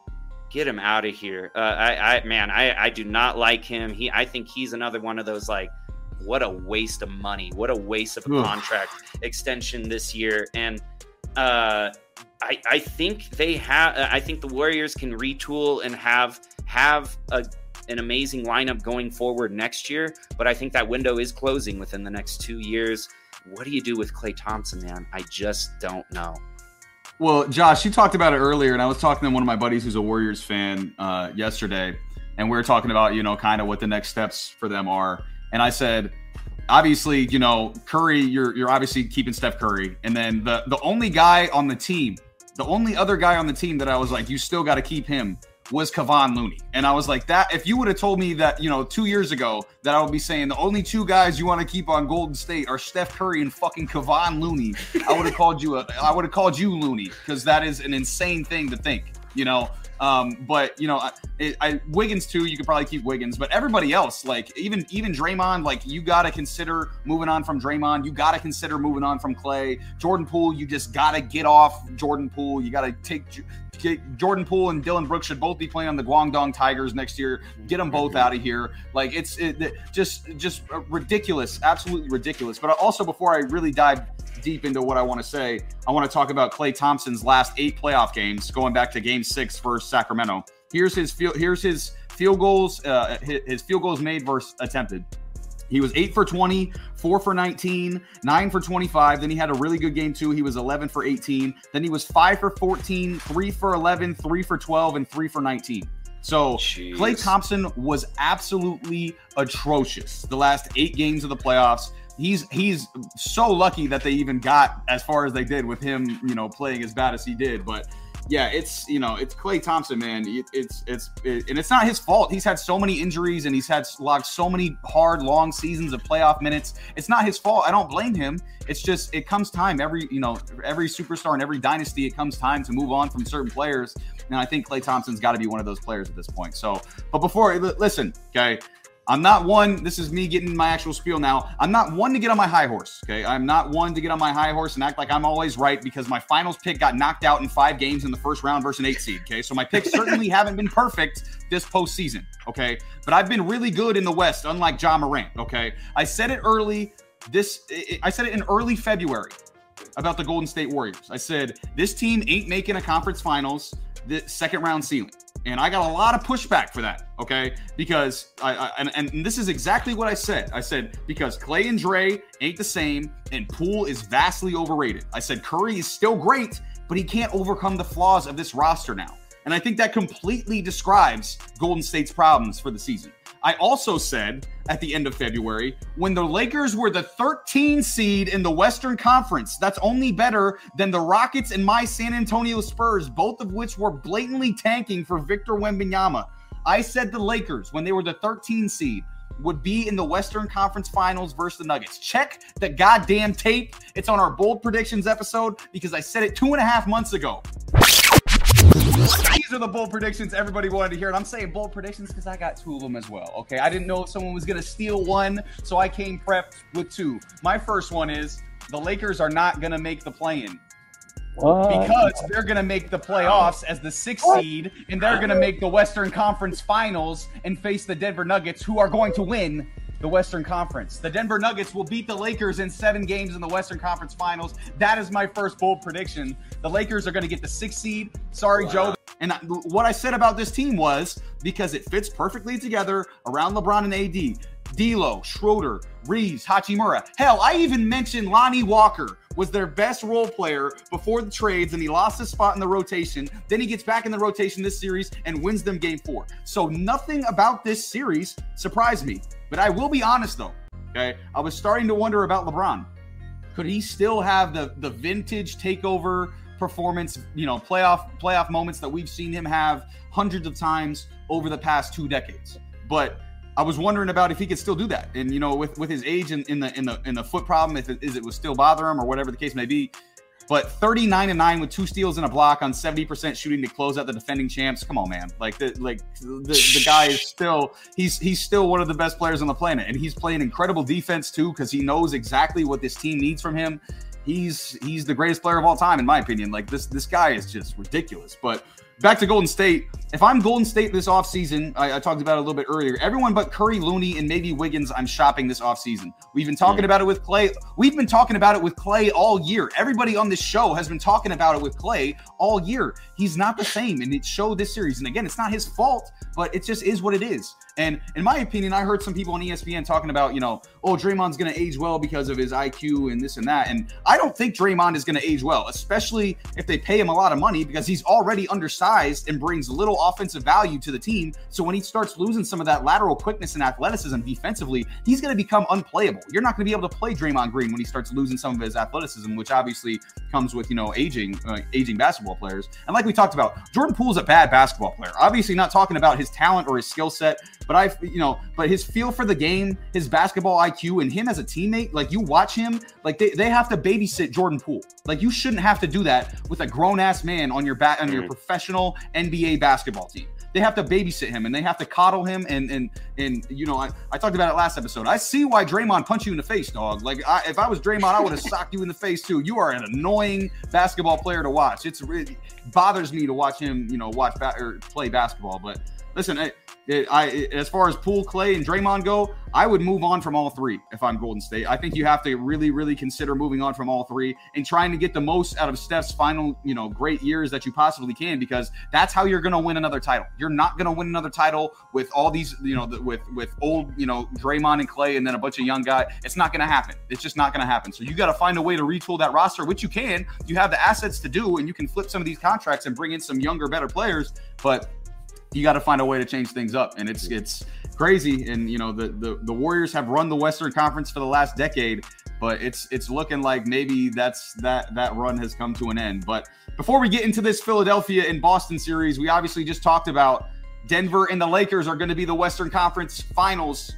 get him out of here. Uh, I, I man, I, I do not like him. He, I think he's another one of those, like, what a waste of money, what a waste of a Oof. contract extension this year. And uh, I, I think they have. I think the Warriors can retool and have have a. an amazing lineup going forward next year, but I think that window is closing within the next two years. What do you do with Klay Thompson, man? I just don't know. Well, Josh, you talked about it earlier, and I was talking to one of my buddies who's a Warriors fan uh, yesterday, and we were talking about, you know, kind of what the next steps for them are. And I said, obviously, you know, Curry, you're you're obviously keeping Steph Curry. And then the the only guy on the team, the only other guy on the team that I was like, you still got to keep him, was Kevon Looney. And I was like, that, if you would have told me that, you know, two years ago, that I would be saying the only two guys you want to keep on Golden State are Steph Curry and fucking Kevon Looney, I would have called you a, I would have called you Looney, because that is an insane thing to think, you know. Um, but, you know, I, I Wiggins too, you could probably keep Wiggins, but everybody else, like even, even Draymond, like you got to consider moving on from Draymond. You got to consider moving on from Klay. Jordan Poole, you just got to get off Jordan Poole. You got to take, take Jordan Poole, and Dylan Brooks should both be playing on the Guangdong Tigers next year. Get them both out of here. Like it's it, it, just, just ridiculous. Absolutely ridiculous. But also, before I really dive deep into what I want to say, I want to talk about Klay Thompson's last eight playoff games, going back to Game Six versus Sacramento. Here's his field, here's his field goals, uh, his, his field goals made versus attempted. He was eight for twenty, four for nineteen, nine for twenty-five. Then he had a really good game, too. He was eleven for eighteen. Then he was five for fourteen, three for eleven, three for twelve, and three for nineteen. So Jeez. Klay Thompson was absolutely atrocious the last eight games of the playoffs. He's he's so lucky that they even got as far as they did with him, you know, playing as bad as he did. But yeah, it's, you know, it's Klay Thompson, man. It, it's, it's, it, and it's not his fault. He's had so many injuries and he's had logged so many hard, long seasons of playoff minutes. It's not his fault. I don't blame him. It's just, it comes time every, you know, every superstar and every dynasty, it comes time to move on from certain players. And I think Klay Thompson's got to be one of those players at this point. So, but before, listen, okay. I'm not one, this is me getting my actual spiel now. I'm not one to get on my high horse, okay? I'm not one to get on my high horse and act like I'm always right because my finals pick got knocked out in five games in the first round versus an eight seed, okay? So my picks certainly haven't been perfect this postseason, okay? But I've been really good in the West, unlike Ja Morant, okay? I said it early, this, I said it in early February about the Golden State Warriors. I said, this team ain't making a conference finals, the second round ceiling. And I got a lot of pushback for that, okay? Because, I, I and, and this is exactly what I said. I said, because Klay and Dre ain't the same, and Poole is vastly overrated. I said, Curry is still great, but he can't overcome the flaws of this roster now. And I think that completely describes Golden State's problems for the season. I also said at the end of February, when the Lakers were the thirteen seed in the Western Conference, that's only better than the Rockets and my San Antonio Spurs, both of which were blatantly tanking for Victor Wembanyama. I said the Lakers, when they were the thirteen seed, would be in the Western Conference Finals versus the Nuggets. Check the goddamn tape. It's on our Bold Predictions episode because I said it two and a half months ago. These are the bold predictions everybody wanted to hear, and I'm saying bold predictions because I got two of them as well, okay? I didn't know if someone was going to steal one, so I came prepped with two. My first one is the Lakers are not going to make the play-in oh, because no. they're going to make the playoffs as the sixth seed, and they're going to make the Western Conference Finals and face the Denver Nuggets, who are going to win the Western Conference. The Denver Nuggets will beat the Lakers in seven games in the Western Conference Finals. That is my first bold prediction. The Lakers are going to get the sixth seed. Sorry, wow. Joe. And I, what I said about this team was because it fits perfectly together around LeBron and A D. D'Lo, Schroeder, Reeves, Hachimura. Hell, I even mentioned Lonnie Walker was their best role player before the trades, and he lost his spot in the rotation. Then he gets back in the rotation this series and wins them game four. So nothing about this series surprised me. But I will be honest, though, okay? I was starting to wonder about LeBron. Could he still have the, the vintage takeover performance, you know, playoff playoff moments that we've seen him have hundreds of times over the past two decades? But I was wondering about if he could still do that. And, you know, with, with his age and in the in the in the foot problem, if it, is it was still bother him or whatever the case may be. But thirty-nine and nine with two steals and a block on seventy percent shooting to close out the defending champs. Come on, man. Like the like the, the guy is still he's he's still one of the best players on the planet. And he's playing incredible defense too, because he knows exactly what this team needs from him. He's he's the greatest player of all time, in my opinion. Like this this guy is just ridiculous. But back to Golden State. If I'm Golden State this offseason, I, I talked about it a little bit earlier, everyone but Curry, Looney, and maybe Wiggins, I'm shopping this offseason. We've been talking mm. about it with Klay. We've been talking about it with Klay all year. Everybody on this show has been talking about it with Klay all year. He's not the same, and it showed this series. And again, it's not his fault, but it just is what it is. And in my opinion, I heard some people on E S P N talking about, you know, oh, Draymond's going to age well because of his I Q and this and that. And I don't think Draymond is going to age well, especially if they pay him a lot of money, because he's already undersized and brings little offensive value to the team. So when he starts losing some of that lateral quickness and athleticism defensively, he's going to become unplayable. You're not going to be able to play Draymond Green when he starts losing some of his athleticism, which obviously comes with, you know, aging, uh, aging basketball players. And like we talked about, Jordan Poole's a bad basketball player. Obviously not talking about his talent or his skill set, but I, you know, but his feel for the game, his basketball I Q, and him as a teammate, like you watch him, like they, they have to babysit Jordan Poole. Like you shouldn't have to do that with a grown ass man on your back, on your professional N B A basketball team. They have to babysit him and they have to coddle him. And, and, and, you know, I, I talked about it last episode. I see why Draymond punched you in the face, dog. Like I, if I was Draymond, I would have socked you in the face too. You are an annoying basketball player to watch. It's really it bothers me to watch him, you know, watch ba- or play basketball. But listen, I, It, I, it, as far as Poole, Klay, and Draymond go, I would move on from all three if I'm Golden State. I think you have to really, really consider moving on from all three and trying to get the most out of Steph's final, you know, great years that you possibly can, because that's how you're going to win another title. You're not going to win another title with all these, you know, the, with with old, you know, Draymond and Klay and then a bunch of young guys. It's not going to happen. It's just not going to happen. So you got to find a way to retool that roster, which you can. You have the assets to do, and you can flip some of these contracts and bring in some younger, better players. But you got to find a way to change things up. And it's it's crazy. And, you know, the, the the Warriors have run the Western Conference for the last decade. But it's it's looking like maybe that's that that run has come to an end. But before we get into this Philadelphia and Boston series, we obviously just talked about Denver and the Lakers are going to be the Western Conference Finals.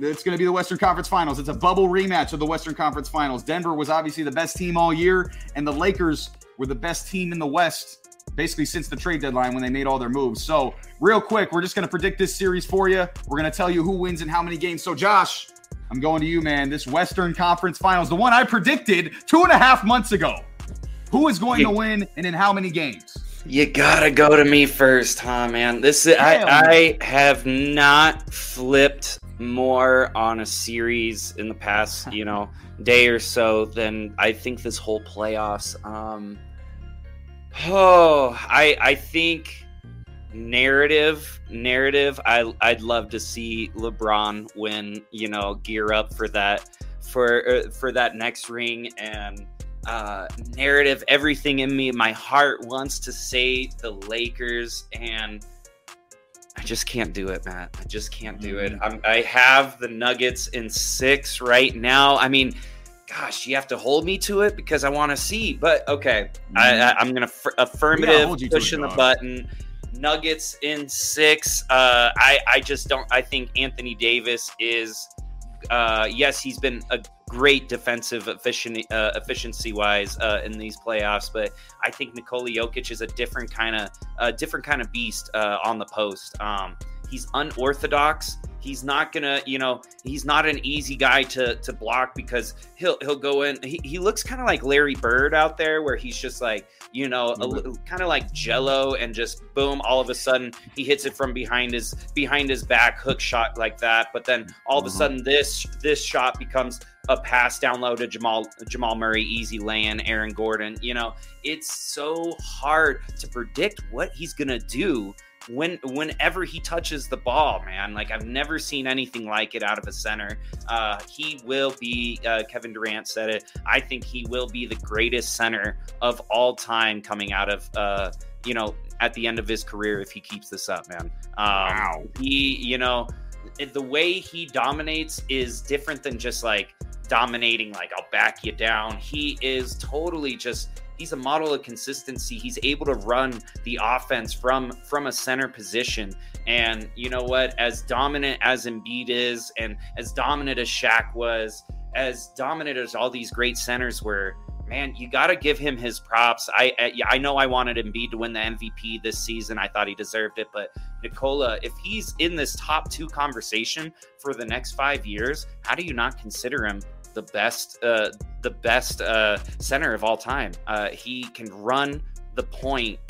It's going to be the Western Conference Finals. It's a bubble rematch of the Western Conference Finals. Denver was obviously the best team all year, and the Lakers were the best team in the West basically since the trade deadline when they made all their moves. So real quick, we're just going to predict this series for you. We're going to tell you who wins and how many games. So Josh, I'm going to you, man. This Western Conference Finals, the one I predicted two and a half months ago. Who is going you, to win and in how many games? You got to go to me first, huh, man? This is, I, I have not flipped more on a series in the past, you know, day or so than I think this whole playoffs. Um, oh, I, I think... narrative narrative I, I'd love to see LeBron win, you know, gear up for that for uh, for that next ring, and uh narrative, everything in me, my heart wants to say the Lakers, and I just can't do it, Matt. I just can't do it. I'm, I have the Nuggets in six right now. I mean, gosh, you have to hold me to it because I want to see, but okay, I, I, I'm gonna f- affirmative pushing the button. Nuggets in six. Uh, I, I just don't. I think Anthony Davis is, uh, yes, he's been a great defensive efficient, uh, efficiency-wise uh, in these playoffs, but I think Nikola Jokic is a different kind of a different kind of beast uh, on the post. Um, he's unorthodox. He's not gonna, you know, he's not an easy guy to to block because he'll he'll go in. He, he looks kind of like Larry Bird out there, where he's just like, you know, kind of like Jello, and just boom, all of a sudden he hits it from behind his behind his back, hook shot like that. But then all of a sudden this this shot becomes a pass down low to Jamal Jamal Murray, easy lay-in, Aaron Gordon. You know, it's so hard to predict what he's gonna do when whenever he touches the ball, man. Like, I've never seen anything like it out of a center. Uh he will be, uh Kevin Durant said it, I think he will be the greatest center of all time coming out of uh you know at the end of his career if he keeps this up, man. um wow. He, you know, the way he dominates is different than just like dominating like I'll back you down. He is totally just he's a model of consistency. He's able to run the offense from from a center position. And you know what? As dominant as Embiid is, and as dominant as Shaq was, as dominant as all these great centers were, man, you got to give him his props. I, I I know I wanted Embiid to win the M V P this season. I thought he deserved it. But Nikola, if he's in this top two conversation for the next five years, how do you not consider him the best uh the best uh center of all time? Uh he can run the point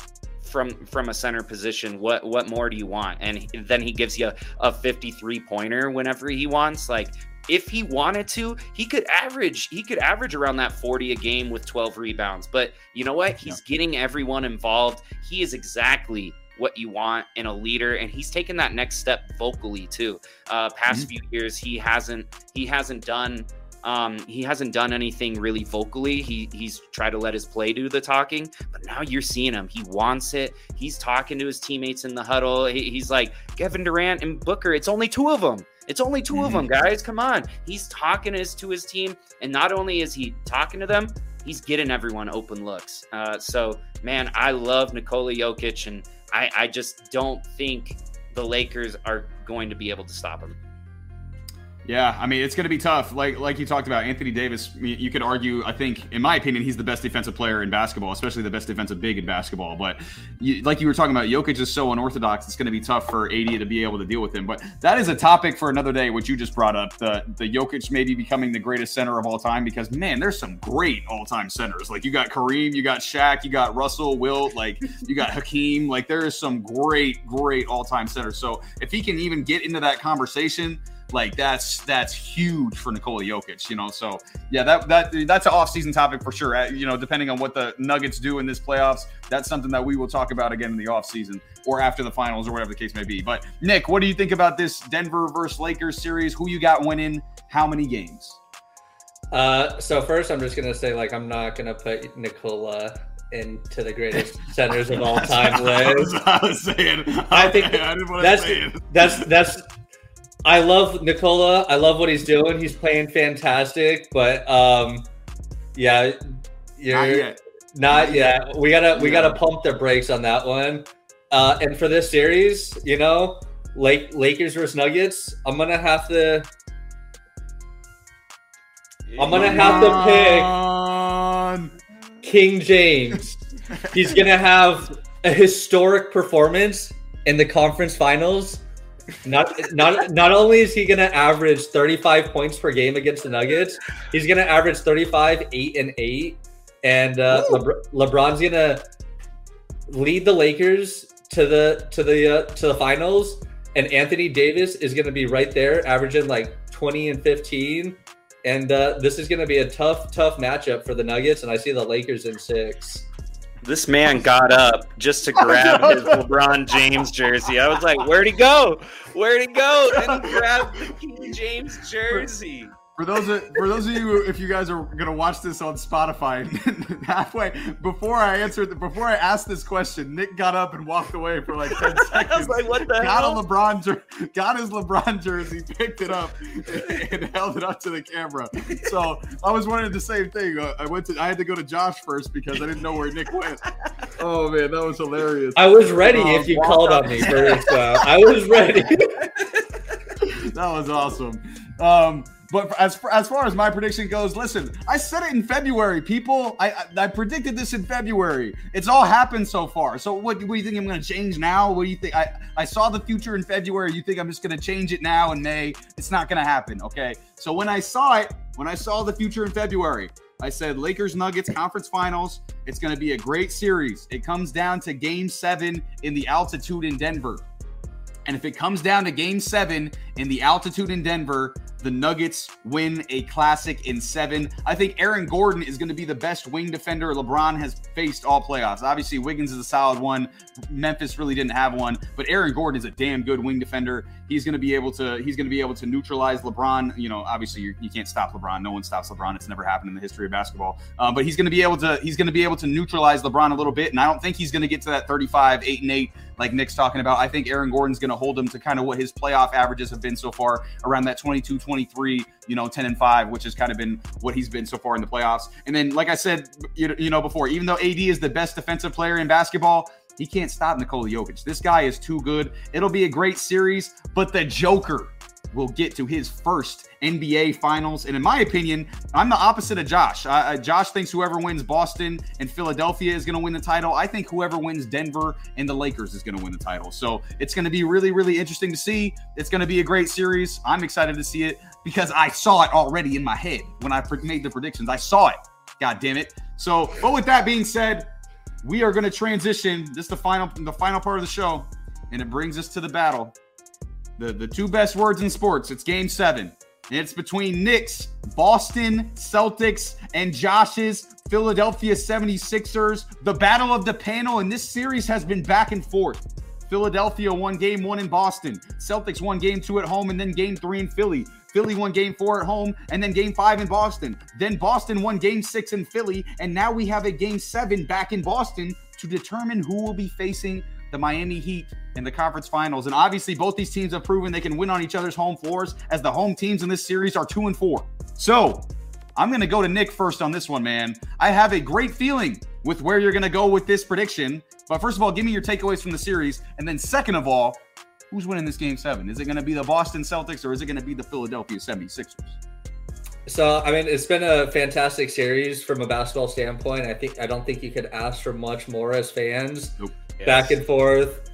from from a center position. What what more do you want? And he, then he gives you a fifty-three pointer whenever he wants. Like, if he wanted to, he could average he could average around that forty a game with twelve rebounds. But you know what? He's yeah. getting everyone involved. He is exactly what you want in a leader, and he's taken that next step vocally too. Uh past mm-hmm. few years he hasn't he hasn't done Um, he hasn't done anything really vocally. He he's tried to let his play do the talking, but now you're seeing him. He wants it. He's talking to his teammates in the huddle. He, he's like, Kevin Durant and Booker, it's only two of them. It's only two of them, guys. Come on. He's talking his, to his team, and not only is he talking to them, he's getting everyone open looks. Uh, so, man, I love Nikola Jokic, and I, I just don't think the Lakers are going to be able to stop him. Yeah, I mean, it's going to be tough. Like like you talked about, Anthony Davis, you could argue, I think, in my opinion, he's the best defensive player in basketball, especially the best defensive big in basketball. But you, like you were talking about, Jokic is so unorthodox, it's going to be tough for A D to be able to deal with him. But that is a topic for another day, what you just brought up, the, the Jokic maybe becoming the greatest center of all time, because, man, there's some great all-time centers. Like, you got Kareem, you got Shaq, you got Russell, Wilt, like, you got Hakeem. Like, there is some great, great all-time centers. So if he can even get into that conversation, like, that's that's huge for Nikola Jokic, you know. So yeah, that that that's an off-season topic for sure. You know, depending on what the Nuggets do in this playoffs, that's something that we will talk about again in the off-season or after the finals or whatever the case may be. But Nick, what do you think about this Denver versus Lakers series? Who you got winning? How many games? Uh, so first, I'm just gonna say, like, I'm not gonna put Nikola into the greatest centers of all time list. I was saying, okay, I think I didn't want to say it. that's that's. I love Nikola. I love what he's doing. He's playing fantastic, but um, yeah, you're, not yet. Not, not yet. yet. We gotta we yeah. gotta pump the brakes on that one. Uh, and for this series, you know, Lake Lakers versus Nuggets, I'm gonna have to. I'm gonna Come have to pick on. King James. He's gonna have a historic performance in the conference finals. Not, not, not only is he going to average thirty-five points per game against the Nuggets, he's going to average thirty-five, eight, and eight. And uh, Lebr- LeBron's going to lead the Lakers to the to the uh, to the finals. And Anthony Davis is going to be right there, averaging like twenty and fifteen. And uh, this is going to be a tough, tough matchup for the Nuggets. And I see the Lakers in six. This man got up just to grab his LeBron James jersey. I was like, where'd he go? Where'd he go? And he grabbed the King James jersey. For, for, those of, for those of you, if you guys are going to watch this on Spotify, halfway, before I answered, before I asked this question, Nick got up and walked away for like ten seconds. I was like, what the got hell? A LeBron, got his LeBron jersey, picked it up, and, and held it up to the camera. So I was wondering the same thing. I went to, I had to go to Josh first because I didn't know where Nick went. Oh man, that was hilarious. I was ready um, if you called up. on me first. Uh, I was ready. That was awesome. Um, But as as far as my prediction goes, listen, I said it in February, people. I I, I predicted this in February. It's all happened so far. So what, what do you think I'm going to change now? What do you think? I, I saw the future in February. You think I'm just going to change it now in May? It's not going to happen, okay? So when I saw it, when I saw the future in February, I said Lakers Nuggets conference finals. It's going to be a great series. It comes down to game seven in the altitude in Denver. And if it comes down to game seven in the altitude in Denver, the Nuggets win a classic in seven. I think Aaron Gordon is going to be the best wing defender LeBron has faced all playoffs. Obviously, Wiggins is a solid one. Memphis really didn't have one, but Aaron Gordon is a damn good wing defender. He's going to be able to, he's going to be able to neutralize LeBron. You know, obviously you, you can't stop LeBron. No one stops LeBron. It's never happened in the history of basketball, uh, but he's going to be able to, he's going to be able to neutralize LeBron a little bit. And I don't think he's going to get to that thirty-five, eight and eight, like Nick's talking about. I think Aaron Gordon's going to hold him to kind of what his playoff averages have been so far, around that twenty-two, twenty-three, you know, ten and five, which has kind of been what he's been so far in the playoffs. And then, like I said, you, you know, before, even though A D is the best defensive player in basketball, he can't stop Nikola Jokic. This guy is too good. It'll be a great series, but the Joker will get to his first N B A finals. And in my opinion, I'm the opposite of Josh. Uh, Josh thinks whoever wins Boston and Philadelphia is going to win the title. I think whoever wins Denver and the Lakers is going to win the title. So it's going to be really, really interesting to see. It's going to be a great series. I'm excited to see it because I saw it already in my head when I made the predictions. I saw it. God damn it. So, but with that being said, we are going to transition. This is the final, the final part of the show, and it brings us to the battle. The, the two best words in sports. It's game seven. And it's between Knicks, Boston Celtics, and Josh's Philadelphia seventy-sixers. The battle of the panel in this series has been back and forth. Philadelphia won game one in Boston. Celtics won game two at home and then game three in Philly. Philly won game four at home and then game five in Boston. Then Boston won game six in Philly. And now we have a game seven back in Boston to determine who will be facing the Miami Heat in the conference finals. And obviously both these teams have proven they can win on each other's home floors, as the home teams in this series are two and four. So I'm going to go to Nick first on this one, man. I have a great feeling with where you're going to go with this prediction. But first of all, give me your takeaways from the series. And then second of all, who's winning this game seven? Is it going to be the Boston Celtics or is it going to be the Philadelphia seventy-sixers? So, I mean, it's been a fantastic series from a basketball standpoint. I think, I don't think you could ask for much more as fans. Nope. Back and forth.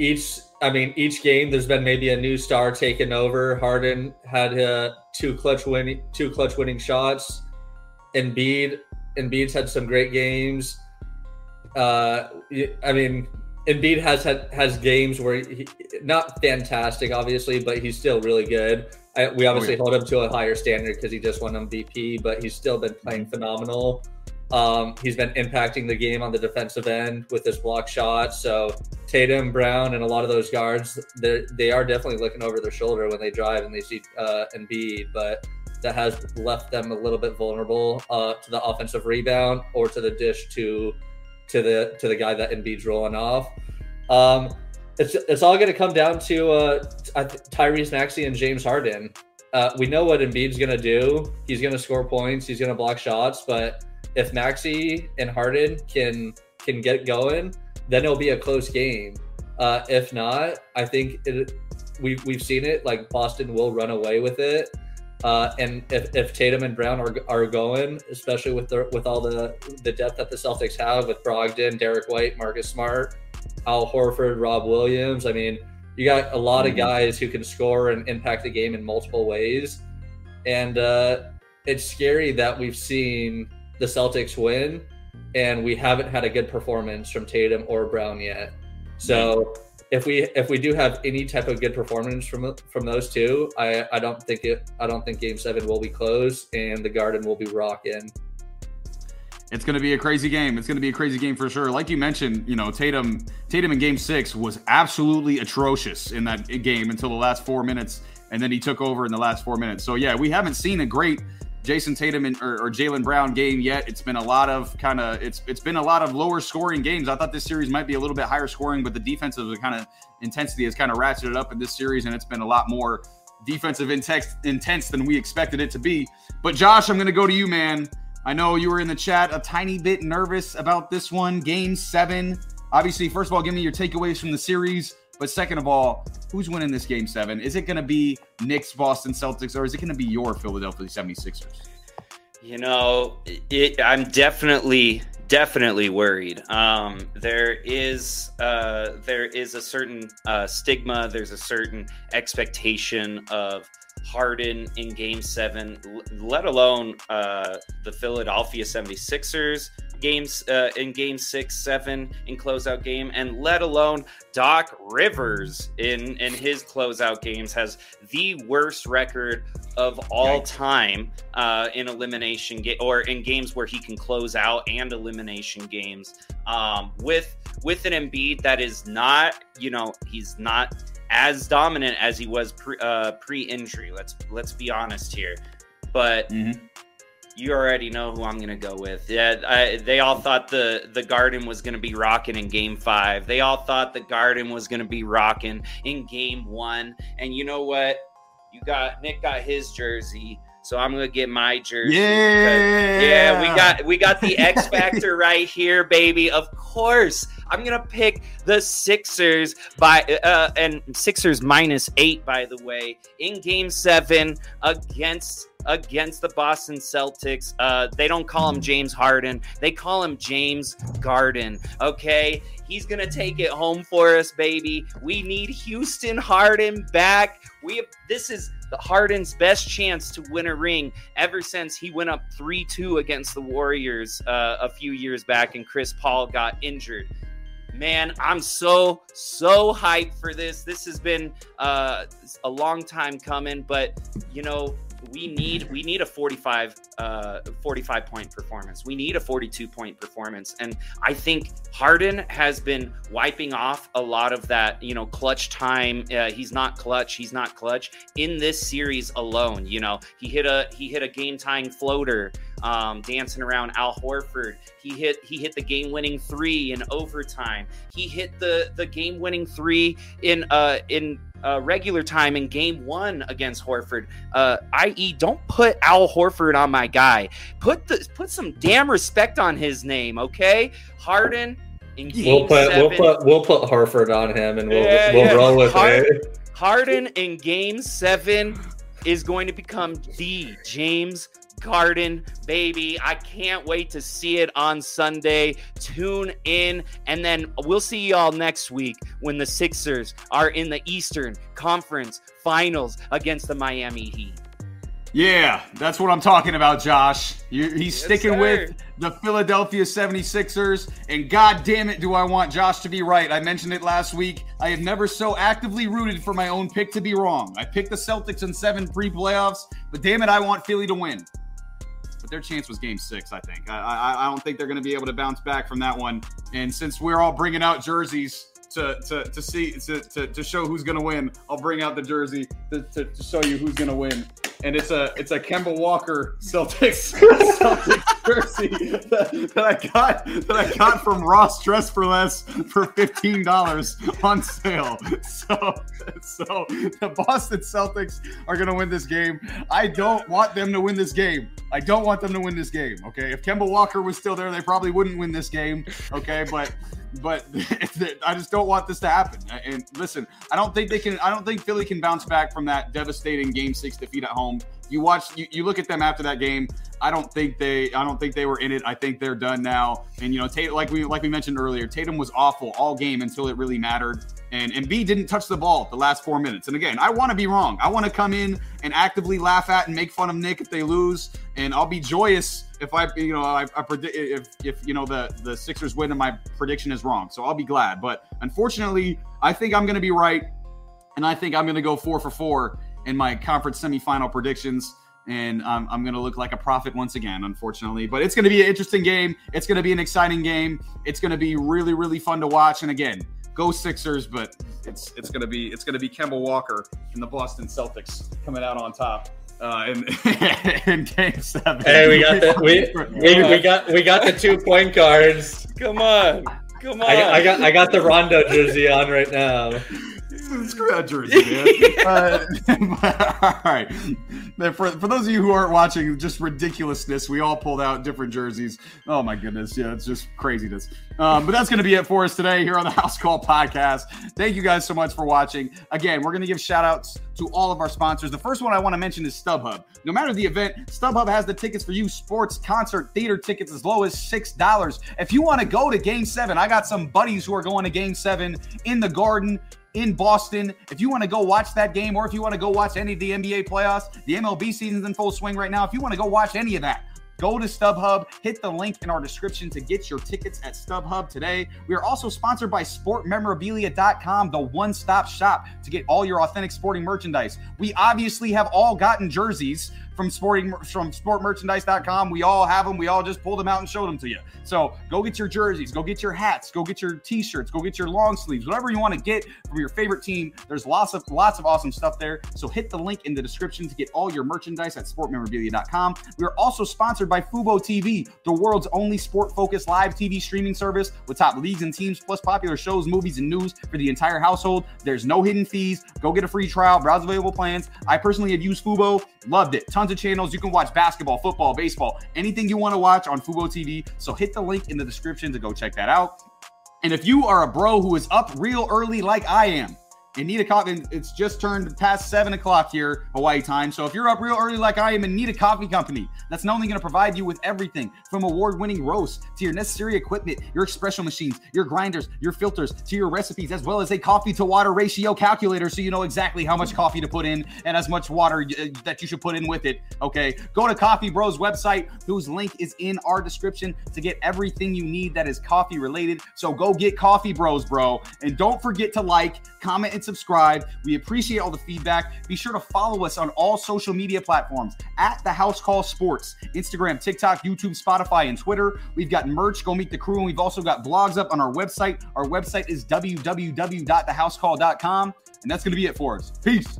Each, I mean, each game there's been maybe a new star taken over. Harden had uh, two clutch winning, two clutch winning shots. Embiid, Embiid's had some great games. Uh, I mean, Embiid has had has games where he, not fantastic, obviously, but he's still really good. I, we obviously oh, yeah. hold him to a higher standard because he just won M V P, but he's still been playing phenomenal. Um, he's been impacting the game on the defensive end with his block shot. So Tatum, Brown, and a lot of those guards, they are definitely looking over their shoulder when they drive and they see uh, Embiid, but that has left them a little bit vulnerable uh, to the offensive rebound or to the dish to to the to the guy that Embiid's rolling off. Um, It's it's all going to come down to uh, Tyrese Maxey and James Harden. Uh, we know what Embiid's going to do. He's going to score points. He's going to block shots. But if Maxey and Harden can can get going, then it'll be a close game. Uh, if not, I think it, we, we've seen it. Like, Boston will run away with it. Uh, and if, if Tatum and Brown are are going, especially with the with all the, the depth that the Celtics have with Brogdon, Derek White, Marcus Smart, Al Horford, Rob Williams. I mean, you got a lot of guys who can score and impact the game in multiple ways. And uh, it's scary that we've seen the Celtics win and we haven't had a good performance from Tatum or Brown yet. So if we if we do have any type of good performance from from those two, I, I don't think it I don't think Game Seven will be close and the Garden will be rocking. It's going to be a crazy game. It's going to be a crazy game for sure. Like you mentioned, you know, Tatum Tatum in Game Six was absolutely atrocious in that game until the last four minutes, and then he took over in the last four minutes. So yeah, we haven't seen a great Jason Tatum and, or, or Jaylen Brown game yet. It's been a lot of kind of it's it's been a lot of lower scoring games. I thought this series might be a little bit higher scoring, but the defensive kind of intensity has kind of ratcheted up in this series, and it's been a lot more defensive intense intense than we expected it to be. But Josh, I'm going to go to you, man. I know you were in the chat a tiny bit nervous about this one, Game Seven. Obviously, first of all, give me your takeaways from the series. But second of all, who's winning this Game seven? Is it going to be Knicks, Boston Celtics, or is it going to be your Philadelphia seventy-sixers? You know, it, I'm definitely, definitely worried. Um, there is uh, there is a certain uh, stigma. There's a certain expectation of Harden in Game seven, let alone uh, the Philadelphia seventy-sixers games uh, in Game six, seven in closeout game, and let alone Doc Rivers in, in his closeout games has the worst record of all time uh, in elimination ga- or in games where he can close out and elimination games um, with with an Embiid that is not, you know, he's not as dominant as he was pre, uh, pre-injury. Let's let's be honest here, but mm-hmm. you already know who I'm gonna go with. Yeah, I, they all thought the the Garden was gonna be rocking in Game Five. They all thought the Garden was gonna be rocking in Game One. And you know what? You got Nick got his jersey. So I'm gonna get my jersey. Yeah, yeah, we got we got the X Factor right here, baby. Of course, I'm gonna pick the Sixers by uh, and Sixers minus eight, by the way, in Game Seven against against the Boston Celtics. Uh, they don't call him James Harden; they call him James Garden. Okay, he's gonna take it home for us, baby. We need Houston Harden back. We have, this is Harden's best chance to win a ring ever since he went up three two against the Warriors uh, a few years back and Chris Paul got injured. Man, I'm so, so hyped for this. This has been uh, a long time coming, but, you know, we need we need a forty-five, uh, forty-five point performance. We need a forty-two point performance. And I think Harden has been wiping off a lot of that, you know, clutch time. Uh, he's not clutch. He's not clutch in this series alone. You know, he hit a he hit a game tying floater um, dancing around Al Horford. He hit he hit the game winning three in overtime. He hit the the game winning three in uh in. Uh, regular time in Game One against Horford, uh, that is, don't put Al Horford on my guy. Put the put some damn respect on his name, okay? Harden in Game we'll put, Seven. We'll put we'll put Horford on him, and we'll yeah, we'll yeah. roll with Hard, it. Harden in Game Seven is going to become the James Garden, baby. I can't wait to see it on Sunday. Tune in, and then we'll see y'all next week when the Sixers are in the Eastern Conference Finals against the Miami Heat. Yeah, that's what I'm talking about, Josh. You, he's yes, sticking sir. with the Philadelphia seventy-sixers, and god damn it, do I want Josh to be right. I mentioned it last week. I have never so actively rooted for my own pick to be wrong. I picked the Celtics in seven pre-playoffs, but damn it, I want Philly to win. But their chance was Game Six, I think. I, I, I don't think they're going to be able to bounce back from that one. And since we're all bringing out jerseys to to to see to to, to show who's going to win, I'll bring out the jersey to, to, to show you who's going to win. and it's a it's a Kemba Walker Celtics, Celtics jersey that, that I got that I got from Ross Dress for Less for fifteen dollars on sale. So so the Boston Celtics are going to win this game. I don't want them to win this game. I don't want them to win this game. Okay, if Kemba Walker was still there, they probably wouldn't win this game. Okay, but. But I just don't want this to happen. And listen, I don't think they can. I don't think Philly can bounce back from that devastating Game Six defeat at home. You watch. You, you look at them after that game. I don't think they. I don't think they were in it. I think they're done now. And you know, Tatum, like we like we mentioned earlier, Tatum was awful all game until it really mattered. And Embiid didn't touch the ball the last four minutes. And again, I want to be wrong. I want to come in and actively laugh at and make fun of Nick if they lose. And I'll be joyous if I, you know, I, I predict if, if you know the the Sixers win and my prediction is wrong. So I'll be glad. But unfortunately, I think I'm going to be right, and I think I'm going to go four for four in my conference semifinal predictions. And um, I'm going to look like a prophet once again, unfortunately. But it's going to be an interesting game. It's going to be an exciting game. It's going to be really, really fun to watch. And again, go Sixers, but it's it's going to be it's going to be Kemba Walker and the Boston Celtics coming out on top uh, in, in Game Seven. Hey, we got the we, we we got we got the two point guards. Come on, come on. I, I got I got the Rondo jersey on right now. Screw that jersey, man. uh, but, all right. For, for those of you who aren't watching, just ridiculousness. We all pulled out different jerseys. Oh, my goodness. Yeah, it's just craziness. Um, but that's going to be it for us today here on the House Call Podcast. Thank you guys so much for watching. Again, we're going to give shout-outs to all of our sponsors. The first one I want to mention is StubHub. No matter the event, StubHub has the tickets for you. Sports, concert, theater tickets as low as six dollars. If you want to go to Game seven, I got some buddies who are going to Game seven in the Garden in Boston. If you want to go watch that game, or if you want to go watch any of the N B A playoffs, the M L B season's in full swing right now. If you want to go watch any of that, go to StubHub, hit the link in our description to get your tickets at StubHub today. We are also sponsored by sport memorabilia dot com, the one-stop shop to get all your authentic sporting merchandise. We obviously have all gotten jerseys from sporting from sport merchandise dot com. We all have them. We all just pulled them out and showed them to you. So go get your jerseys, go get your hats, go get your t-shirts, go get your long sleeves, whatever you want to get from your favorite team. There's lots of lots of awesome stuff there. So hit the link in the description to get all your merchandise at sport memorabilia dot com. We are also sponsored by Fubo T V, the world's only sport-focused live T V streaming service with top leagues and teams, plus popular shows, movies, and news for the entire household. There's no hidden fees. Go get a free trial, browse available plans. I personally have used Fubo, loved it. Tons of channels. You can watch basketball, football, baseball, anything you want to watch on Fubo T V. So hit the link in the description to go check that out. And if you are a bro who is up real early like I am, and need a coffee, it's just turned past seven o'clock here, Hawaii time. So if you're up real early like I am and need a coffee company that's not only going to provide you with everything from award-winning roasts to your necessary equipment, your espresso machines, your grinders, your filters, to your recipes, as well as a coffee-to-water ratio calculator so you know exactly how much coffee to put in and as much water that you should put in with it, okay? Go to Coffee Bros website, whose link is in our description, to get everything you need that is coffee-related. So go get Coffee Bros, bro. And don't forget to like, comment, and subscribe. We appreciate all the feedback. Be sure to follow us on all social media platforms at The House Call Sports, Instagram, TikTok, YouTube, Spotify, and Twitter. We've got merch, go meet the crew, and we've also got blogs up on our website. Our website is w w w dot the house call dot com, and that's going to be it for us. Peace.